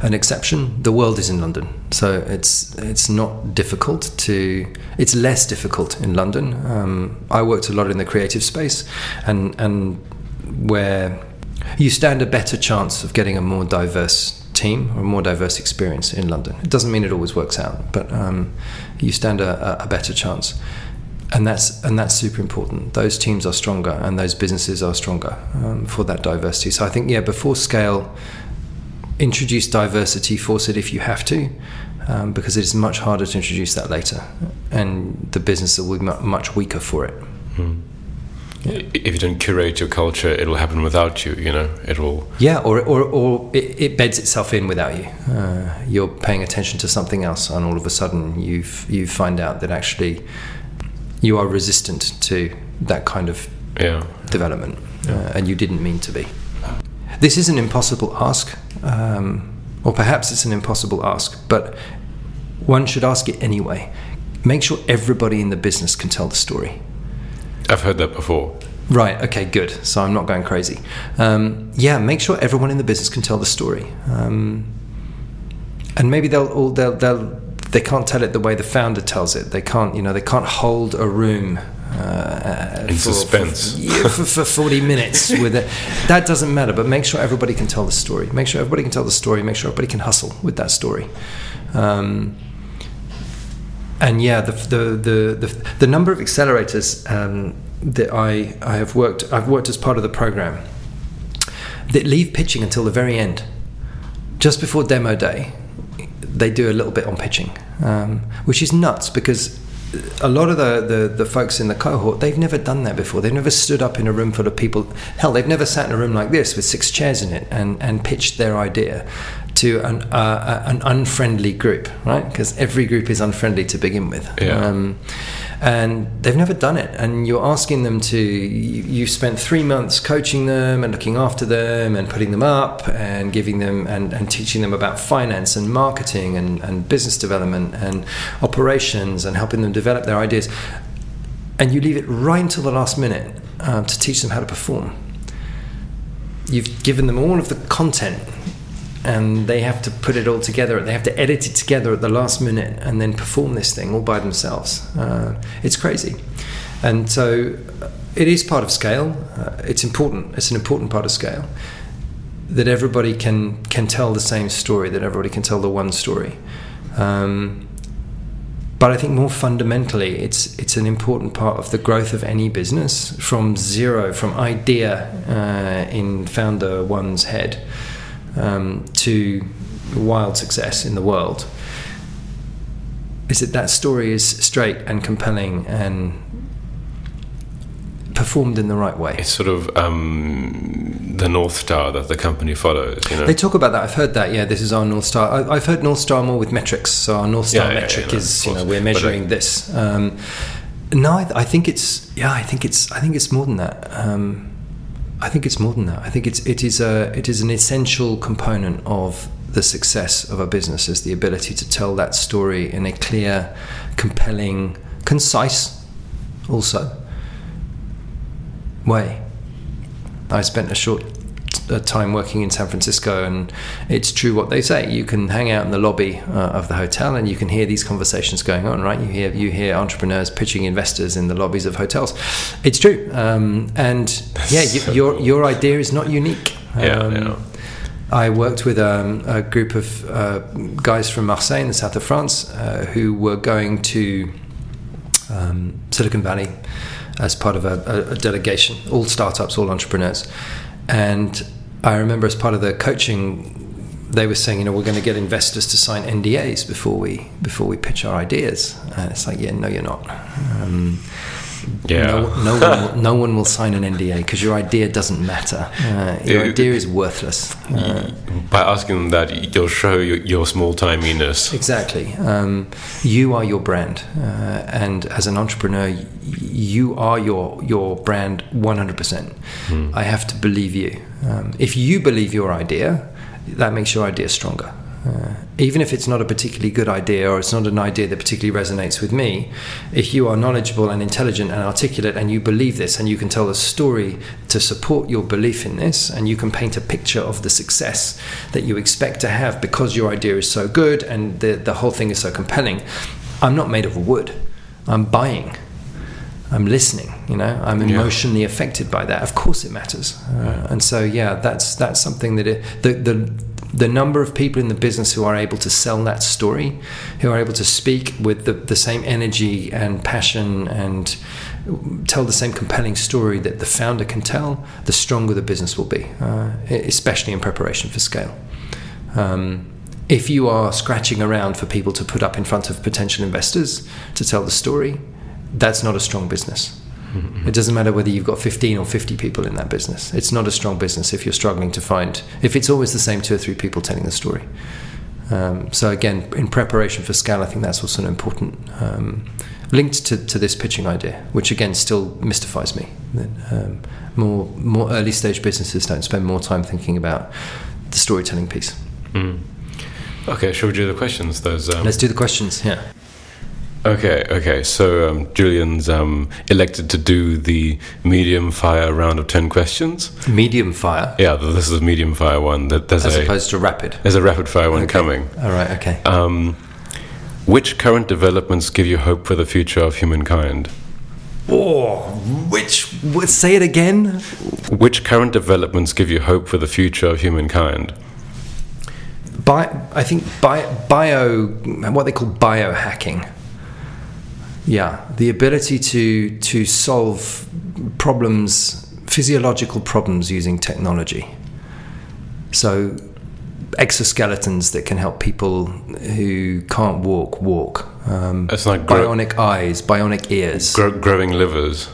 an exception. The world is in London, so it's it's not difficult to it's less difficult in London. um, I worked a lot in the creative space, and and where you stand a better chance of getting a more diverse team or a more diverse experience in London. It doesn't mean it always works out, but um, you stand a, a better chance, and that's and that's super important. Those teams are stronger and those businesses are stronger um, for that diversity. So I think, yeah, before scale, introduce diversity, force it if you have to, um, because it is much harder to introduce that later, and the business will be much weaker for it. Mm. Yeah. If you don't curate your culture, it'll happen without you, you know, it will... Yeah, or, or, or it, it beds itself in without you. Uh, you're paying attention to something else, and all of a sudden you've, you find out that actually you are resistant to that kind of yeah. development, yeah. Uh, and you didn't mean to be. This is an impossible ask, um, or perhaps it's an impossible ask, but one should ask it anyway. Make sure everybody in the business can tell the story. I've heard that before. Right, okay, good. So I'm not going crazy. Um, yeah, make sure everyone in the business can tell the story. Um, and maybe they'll all they'll, they'll they can't tell it the way the founder tells it. They can't, you know, they can't hold a room Uh, in for, suspense for, yeah, for, for forty minutes with it. That doesn't matter, but make sure everybody can tell the story. Make sure everybody can tell the story. Make sure everybody can hustle with that story, um, And yeah, the the the the, the number of accelerators um, that I, I have worked I've worked as part of the program that leave pitching until the very end, just before demo day, they do a little bit on pitching, um, which is nuts because a lot of the, the, the folks in the cohort, they've never done that before. They've never stood up in a room full of people. Hell, they've never sat in a room like this with six chairs in it and, and pitched their idea to an uh, an unfriendly group, right? Because every group is unfriendly to begin with. Yeah. Um, and they've never done it. And you're asking them to, you, you spent three months coaching them and looking after them and putting them up and giving them and, and teaching them about finance and marketing and, and business development and operations and helping them develop their ideas. And you leave it right until the last minute um, to teach them how to perform. You've given them all of the content, and they have to put it all together. They have to edit it together at the last minute and then perform this thing all by themselves. Uh, it's crazy. And so it is part of scale. Uh, it's important. It's an important part of scale that everybody can, can tell the same story, that everybody can tell the one story. Um, but I think more fundamentally, it's it's an important part of the growth of any business from zero, from idea uh, in founder one's head, Um, to wild success in the world, is that that story is straight and compelling and performed in the right way. It's sort of um, the North Star that the company follows, you know? They talk about that. I've heard that. Yeah, this is our North Star. I, I've heard North Star more with metrics. So our North Star yeah, metric yeah, yeah, is, you know, we're measuring but, uh, this. Um, no, I, I think it's. Yeah, I think it's. I think it's more than that. Um, I think it's more than that. I think it's it is a it is an essential component of the success of a business, is the ability to tell that story in a clear, compelling, concise, also way. I spent a short t- time working in San Francisco, and it's true what they say. You can hang out in the lobby uh, of the hotel, and you can hear these conversations going on. Right? You hear you hear entrepreneurs pitching investors in the lobbies of hotels. It's true. Um, and yeah, you, so your cool. your idea is not unique. Yeah, um, yeah. I worked with um, a group of uh, guys from Marseille in the south of France uh, who were going to um, Silicon Valley as part of a, a delegation. All startups, all entrepreneurs. And I remember as part of the coaching, they were saying, you know, we're going to get investors to sign N D As before we before we pitch our ideas. And it's like, yeah, no, you're not. Um, yeah. No, no, one will, no one will sign an N D A because your idea doesn't matter. Uh, your it, idea is worthless. Uh, by asking them that, you'll show your, your small-timiness. Exactly. Um, you are your brand. Uh, and as an entrepreneur, you are your your brand one hundred percent. Mm. I have to believe you. Um, if you believe your idea, that makes your idea stronger. Uh, even if it's not a particularly good idea, or it's not an idea that particularly resonates with me, if you are knowledgeable and intelligent and articulate and you believe this and you can tell a story to support your belief in this, and you can paint a picture of the success that you expect to have because your idea is so good and the, the whole thing is so compelling. I'm not made of wood. I'm buying. I'm listening, you know, I'm emotionally yeah. affected by that. Of course it matters. Uh, and so, yeah, that's that's something that it, the, the the number of people in the business who are able to sell that story, who are able to speak with the, the same energy and passion and tell the same compelling story that the founder can tell, the stronger the business will be, uh, especially in preparation for scale. Um, if you are scratching around for people to put up in front of potential investors to tell the story, that's not a strong business. Mm-hmm. It doesn't matter whether you've got fifteen or fifty people in that business. It's not a strong business if you're struggling to find, if it's always the same two or three people telling the story. Um, so again, in preparation for scale, I think that's also an important um, linked to, to this pitching idea, which again still mystifies me. That um, more more early stage businesses don't spend more time thinking about the storytelling piece. Mm. Okay, shall we do the questions? Those um... Let's do the questions, yeah. Okay, okay. So um, Julian's um, elected to do the medium fire round of ten questions. Medium fire? Yeah, this is a medium fire one. That there's As a, opposed to rapid? There's a rapid fire one okay. coming. All right, okay. Um, which current developments give you hope for the future of humankind? Oh, which... Say it again? Which current developments give you hope for the future of humankind? Bi- I think bi- bio... What they call biohacking. Yeah, the ability to to solve problems, physiological problems, using technology. So exoskeletons that can help people who can't walk walk. Um, it's like gro- bionic eyes, bionic ears, gro- growing livers,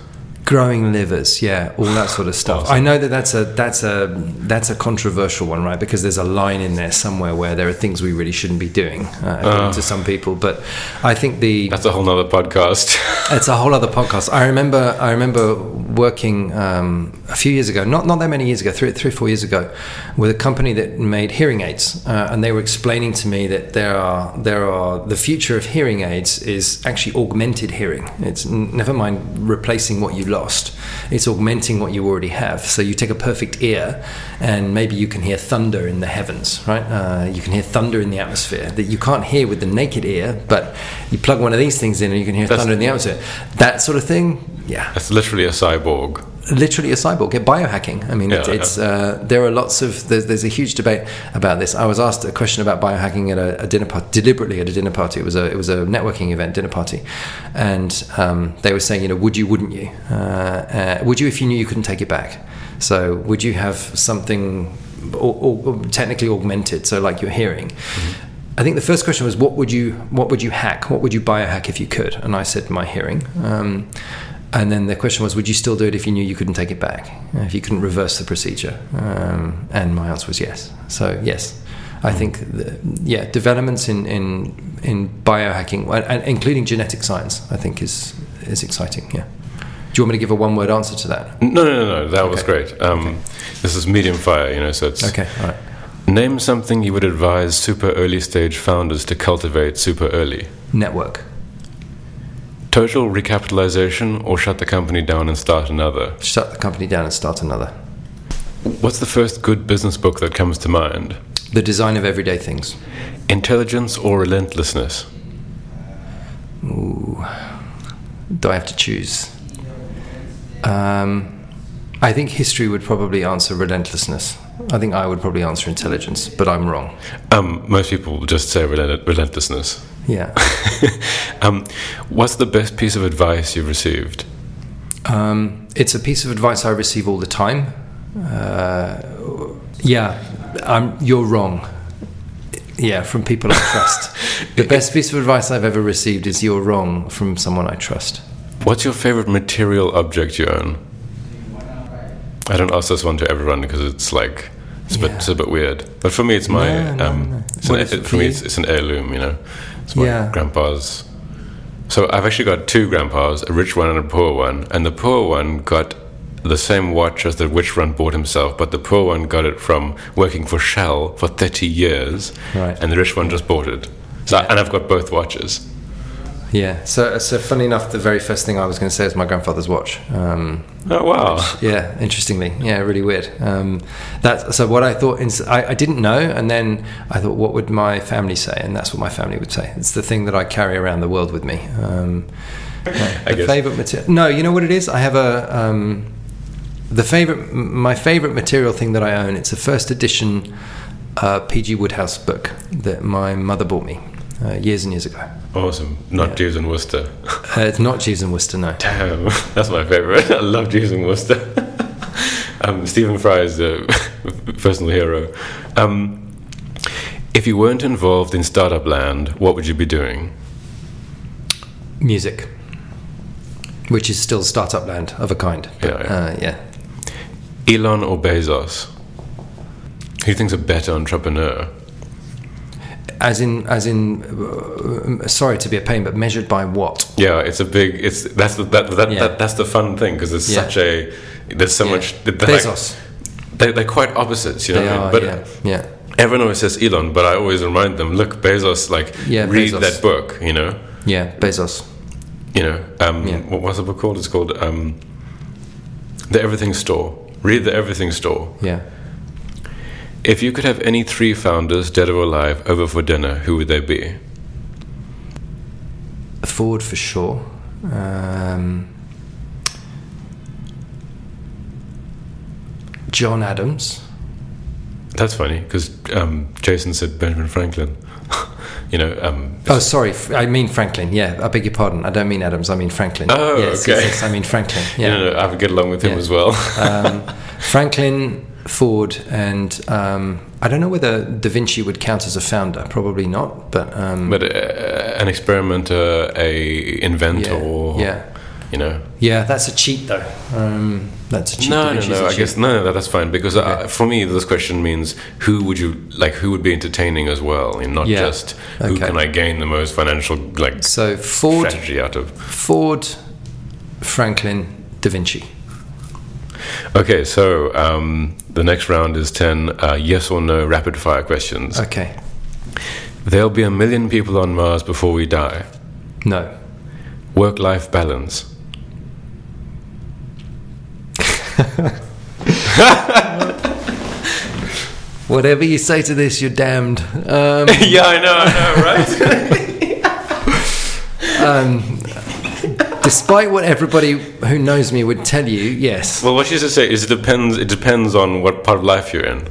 growing livers. Yeah, all that sort of stuff. Awesome. I know that that's a that's a that's a controversial one, right? Because there's a line in there somewhere where there are things we really shouldn't be doing uh, uh, to some people. But I think the that's a whole other podcast. It's a whole other podcast. I remember I remember working um, a few years ago, not not that many years ago, three three or four years ago, with a company that made hearing aids, uh, and they were explaining to me that there are there are the future of hearing aids is actually augmented hearing. It's n- never mind replacing what you lost. It's augmenting what you already have. So you take a perfect ear and maybe you can hear thunder in the heavens, right? Uh, you can hear thunder in the atmosphere that you can't hear with the naked ear, but you plug one of these things in and you can hear that's, thunder in the atmosphere. That sort of thing, yeah. That's literally a cyborg. Literally a cyborg. Get biohacking. I mean, yeah, it's, yeah. it's uh, there are lots of there's, there's a huge debate about this. I was asked a question about biohacking at a, a dinner party, deliberately at a dinner party. It was a it was a networking event, dinner party, and um, they were saying, you know, would you, wouldn't you, uh, uh, would you if you knew you couldn't take it back? So would you have something or, or technically augmented? So like your hearing. Mm-hmm. I think the first question was, what would you what would you hack? What would you biohack if you could? And I said my hearing. Um, And then the question was, would you still do it if you knew you couldn't take it back? If you couldn't reverse the procedure? Um, and my answer was yes. So yes, I think, the, yeah, developments in, in in biohacking, and including genetic science, I think is is exciting, yeah. Do you want me to give a one-word answer to that? No, no, no, no, that okay. was great. Um, okay. This is medium fire, you know, so it's... Okay, all right. Name something you would advise super early-stage founders to cultivate super early. Network. Total recapitalization or shut the company down and start another? Shut the company down and start another. What's the first good business book that comes to mind? The Design of Everyday Things. Intelligence or relentlessness? Ooh. Do I have to choose? Um, I think history would probably answer relentlessness. I think I would probably answer intelligence, but I'm wrong. Um, most people just say relent- relentlessness. Yeah. um, what's the best piece of advice you've received? Um, it's a piece of advice I receive all the time. Uh, yeah, I'm, you're wrong. Yeah, from people I trust. The best piece of advice I've ever received is you're wrong from someone I trust. What's your favorite material object you own? I don't ask this one to everyone because it's like it's a bit, yeah. it's a bit weird. But for me, it's my no, no, um, no. It's an, it, for me it's, it's an heirloom. You know, it's my yeah. grandpa's. So I've actually got two grandpas, a rich one and a poor one. And the poor one got the same watch as the rich one bought himself, but the poor one got it from working for Shell for thirty years, right. And the rich one just bought it. So yeah. I, and I've got both watches. Yeah, so so funny enough, the very first thing I was going to say is my grandfather's watch. Um, oh wow! Which, yeah, interestingly, yeah, really weird. Um, that so what I thought, in, I, I didn't know, and then I thought, what would my family say? And that's what my family would say. It's the thing that I carry around the world with me. Um, yeah, I the guess. Favorite material? No, you know what it is? I have a um, the favorite, my favorite material thing that I own. It's a first edition uh, P G Woodhouse book that my mother bought me. Uh, years and years ago. Awesome. Not yeah. Jeeves and Worcester. uh, it's not Jeeves and Worcester, no. Damn, that's my favourite. I love Jeeves and Worcester. um, Stephen Fry is a personal hero. Um, if you weren't involved in startup land, what would you be doing? Music, which is still startup land of a kind. But, yeah, yeah. Uh, yeah. Elon or Bezos? Who thinks a better entrepreneur? As in, as in, uh, sorry to be a pain, but measured by what? Yeah, it's a big. It's that's the that, that, yeah. that that's the fun thing because there's yeah. such a there's so yeah. much. They're Bezos. Like, they're, they're quite opposites, you know. They are, but yeah. yeah, everyone always says Elon, but I always remind them, look, Bezos. Like, yeah, read Bezos. That book, you know. Yeah, Bezos. You know, um, yeah. what, what's the book called? It's called um, The Everything Store. Read The Everything Store. Yeah. If you could have any three founders, dead or alive, over for dinner, who would they be? Ford for sure. Um, John Adams. That's funny, because um, Jason said Benjamin Franklin. you know. Um, oh, sorry, I mean Franklin. Yeah, I beg your pardon. I don't mean Adams. I mean Franklin. Oh, yes, okay. Yes, yes, I mean Franklin. Yeah, no, no, I would get along with him yeah. as well. um, Franklin, Ford, and um, I don't know whether Da Vinci would count as a founder. Probably not, but um, but uh, an experimenter, a inventor. Yeah. yeah. You know. Yeah, that's a cheat though. Um, that's a cheat. No, no, no. I cheat. guess no, no. That's fine because okay. I, for me, this question means who would you like? Who would be entertaining as well, and not yeah. just who okay. can I gain the most financial like so Ford, strategy out of? Ford, Franklin, Da Vinci. Okay, so um, the next round is ten uh, yes or no rapid fire questions. Okay. There'll be a million people on Mars before we die. No. Work-life balance. Whatever you say to this, you're damned. Um, yeah, I know, I know, right? um, despite what everybody who knows me would tell you, yes. Well, what she says is it depends. It depends on what part of life you're in.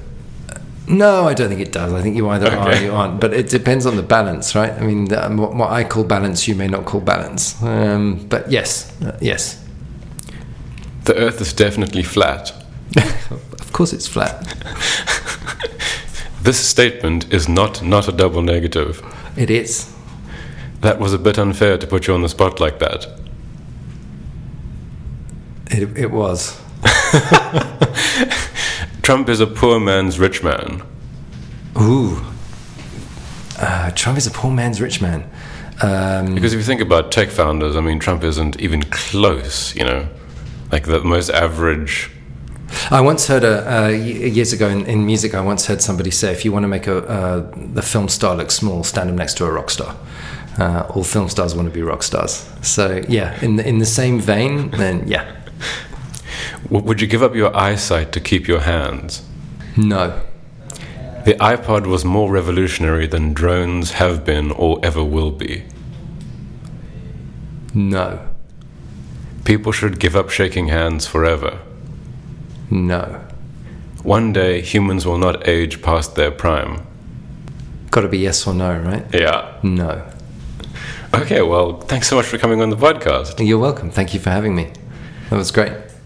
No, I don't think it does. I think you either okay. are or you aren't. But it depends on the balance, right? I mean, um, what, what I call balance, you may not call balance. Um, but yes, uh, yes. The Earth is definitely flat. Of course it's flat. This statement is not, not a double negative. It is. That was a bit unfair to put you on the spot like that. It, it was. Trump is a poor man's rich man. Ooh. Uh, Trump is a poor man's rich man. Um, because if you think about tech founders, I mean, Trump isn't even close, you know, like the most average. I once heard, a, uh, years ago in, in music, I once heard somebody say, if you want to make a uh, the film star look small, stand him next to a rock star. Uh, all film stars want to be rock stars. So, yeah, in the, in the same vein, then, yeah. Would you give up your eyesight to keep your hands? No. The iPod was more revolutionary than drones have been or ever will be. No. People should give up shaking hands forever. No. One day, humans will not age past their prime. Gotta be yes or no, right? Yeah. No. Okay, well, thanks so much for coming on the podcast. You're welcome. Thank you for having me. That was great.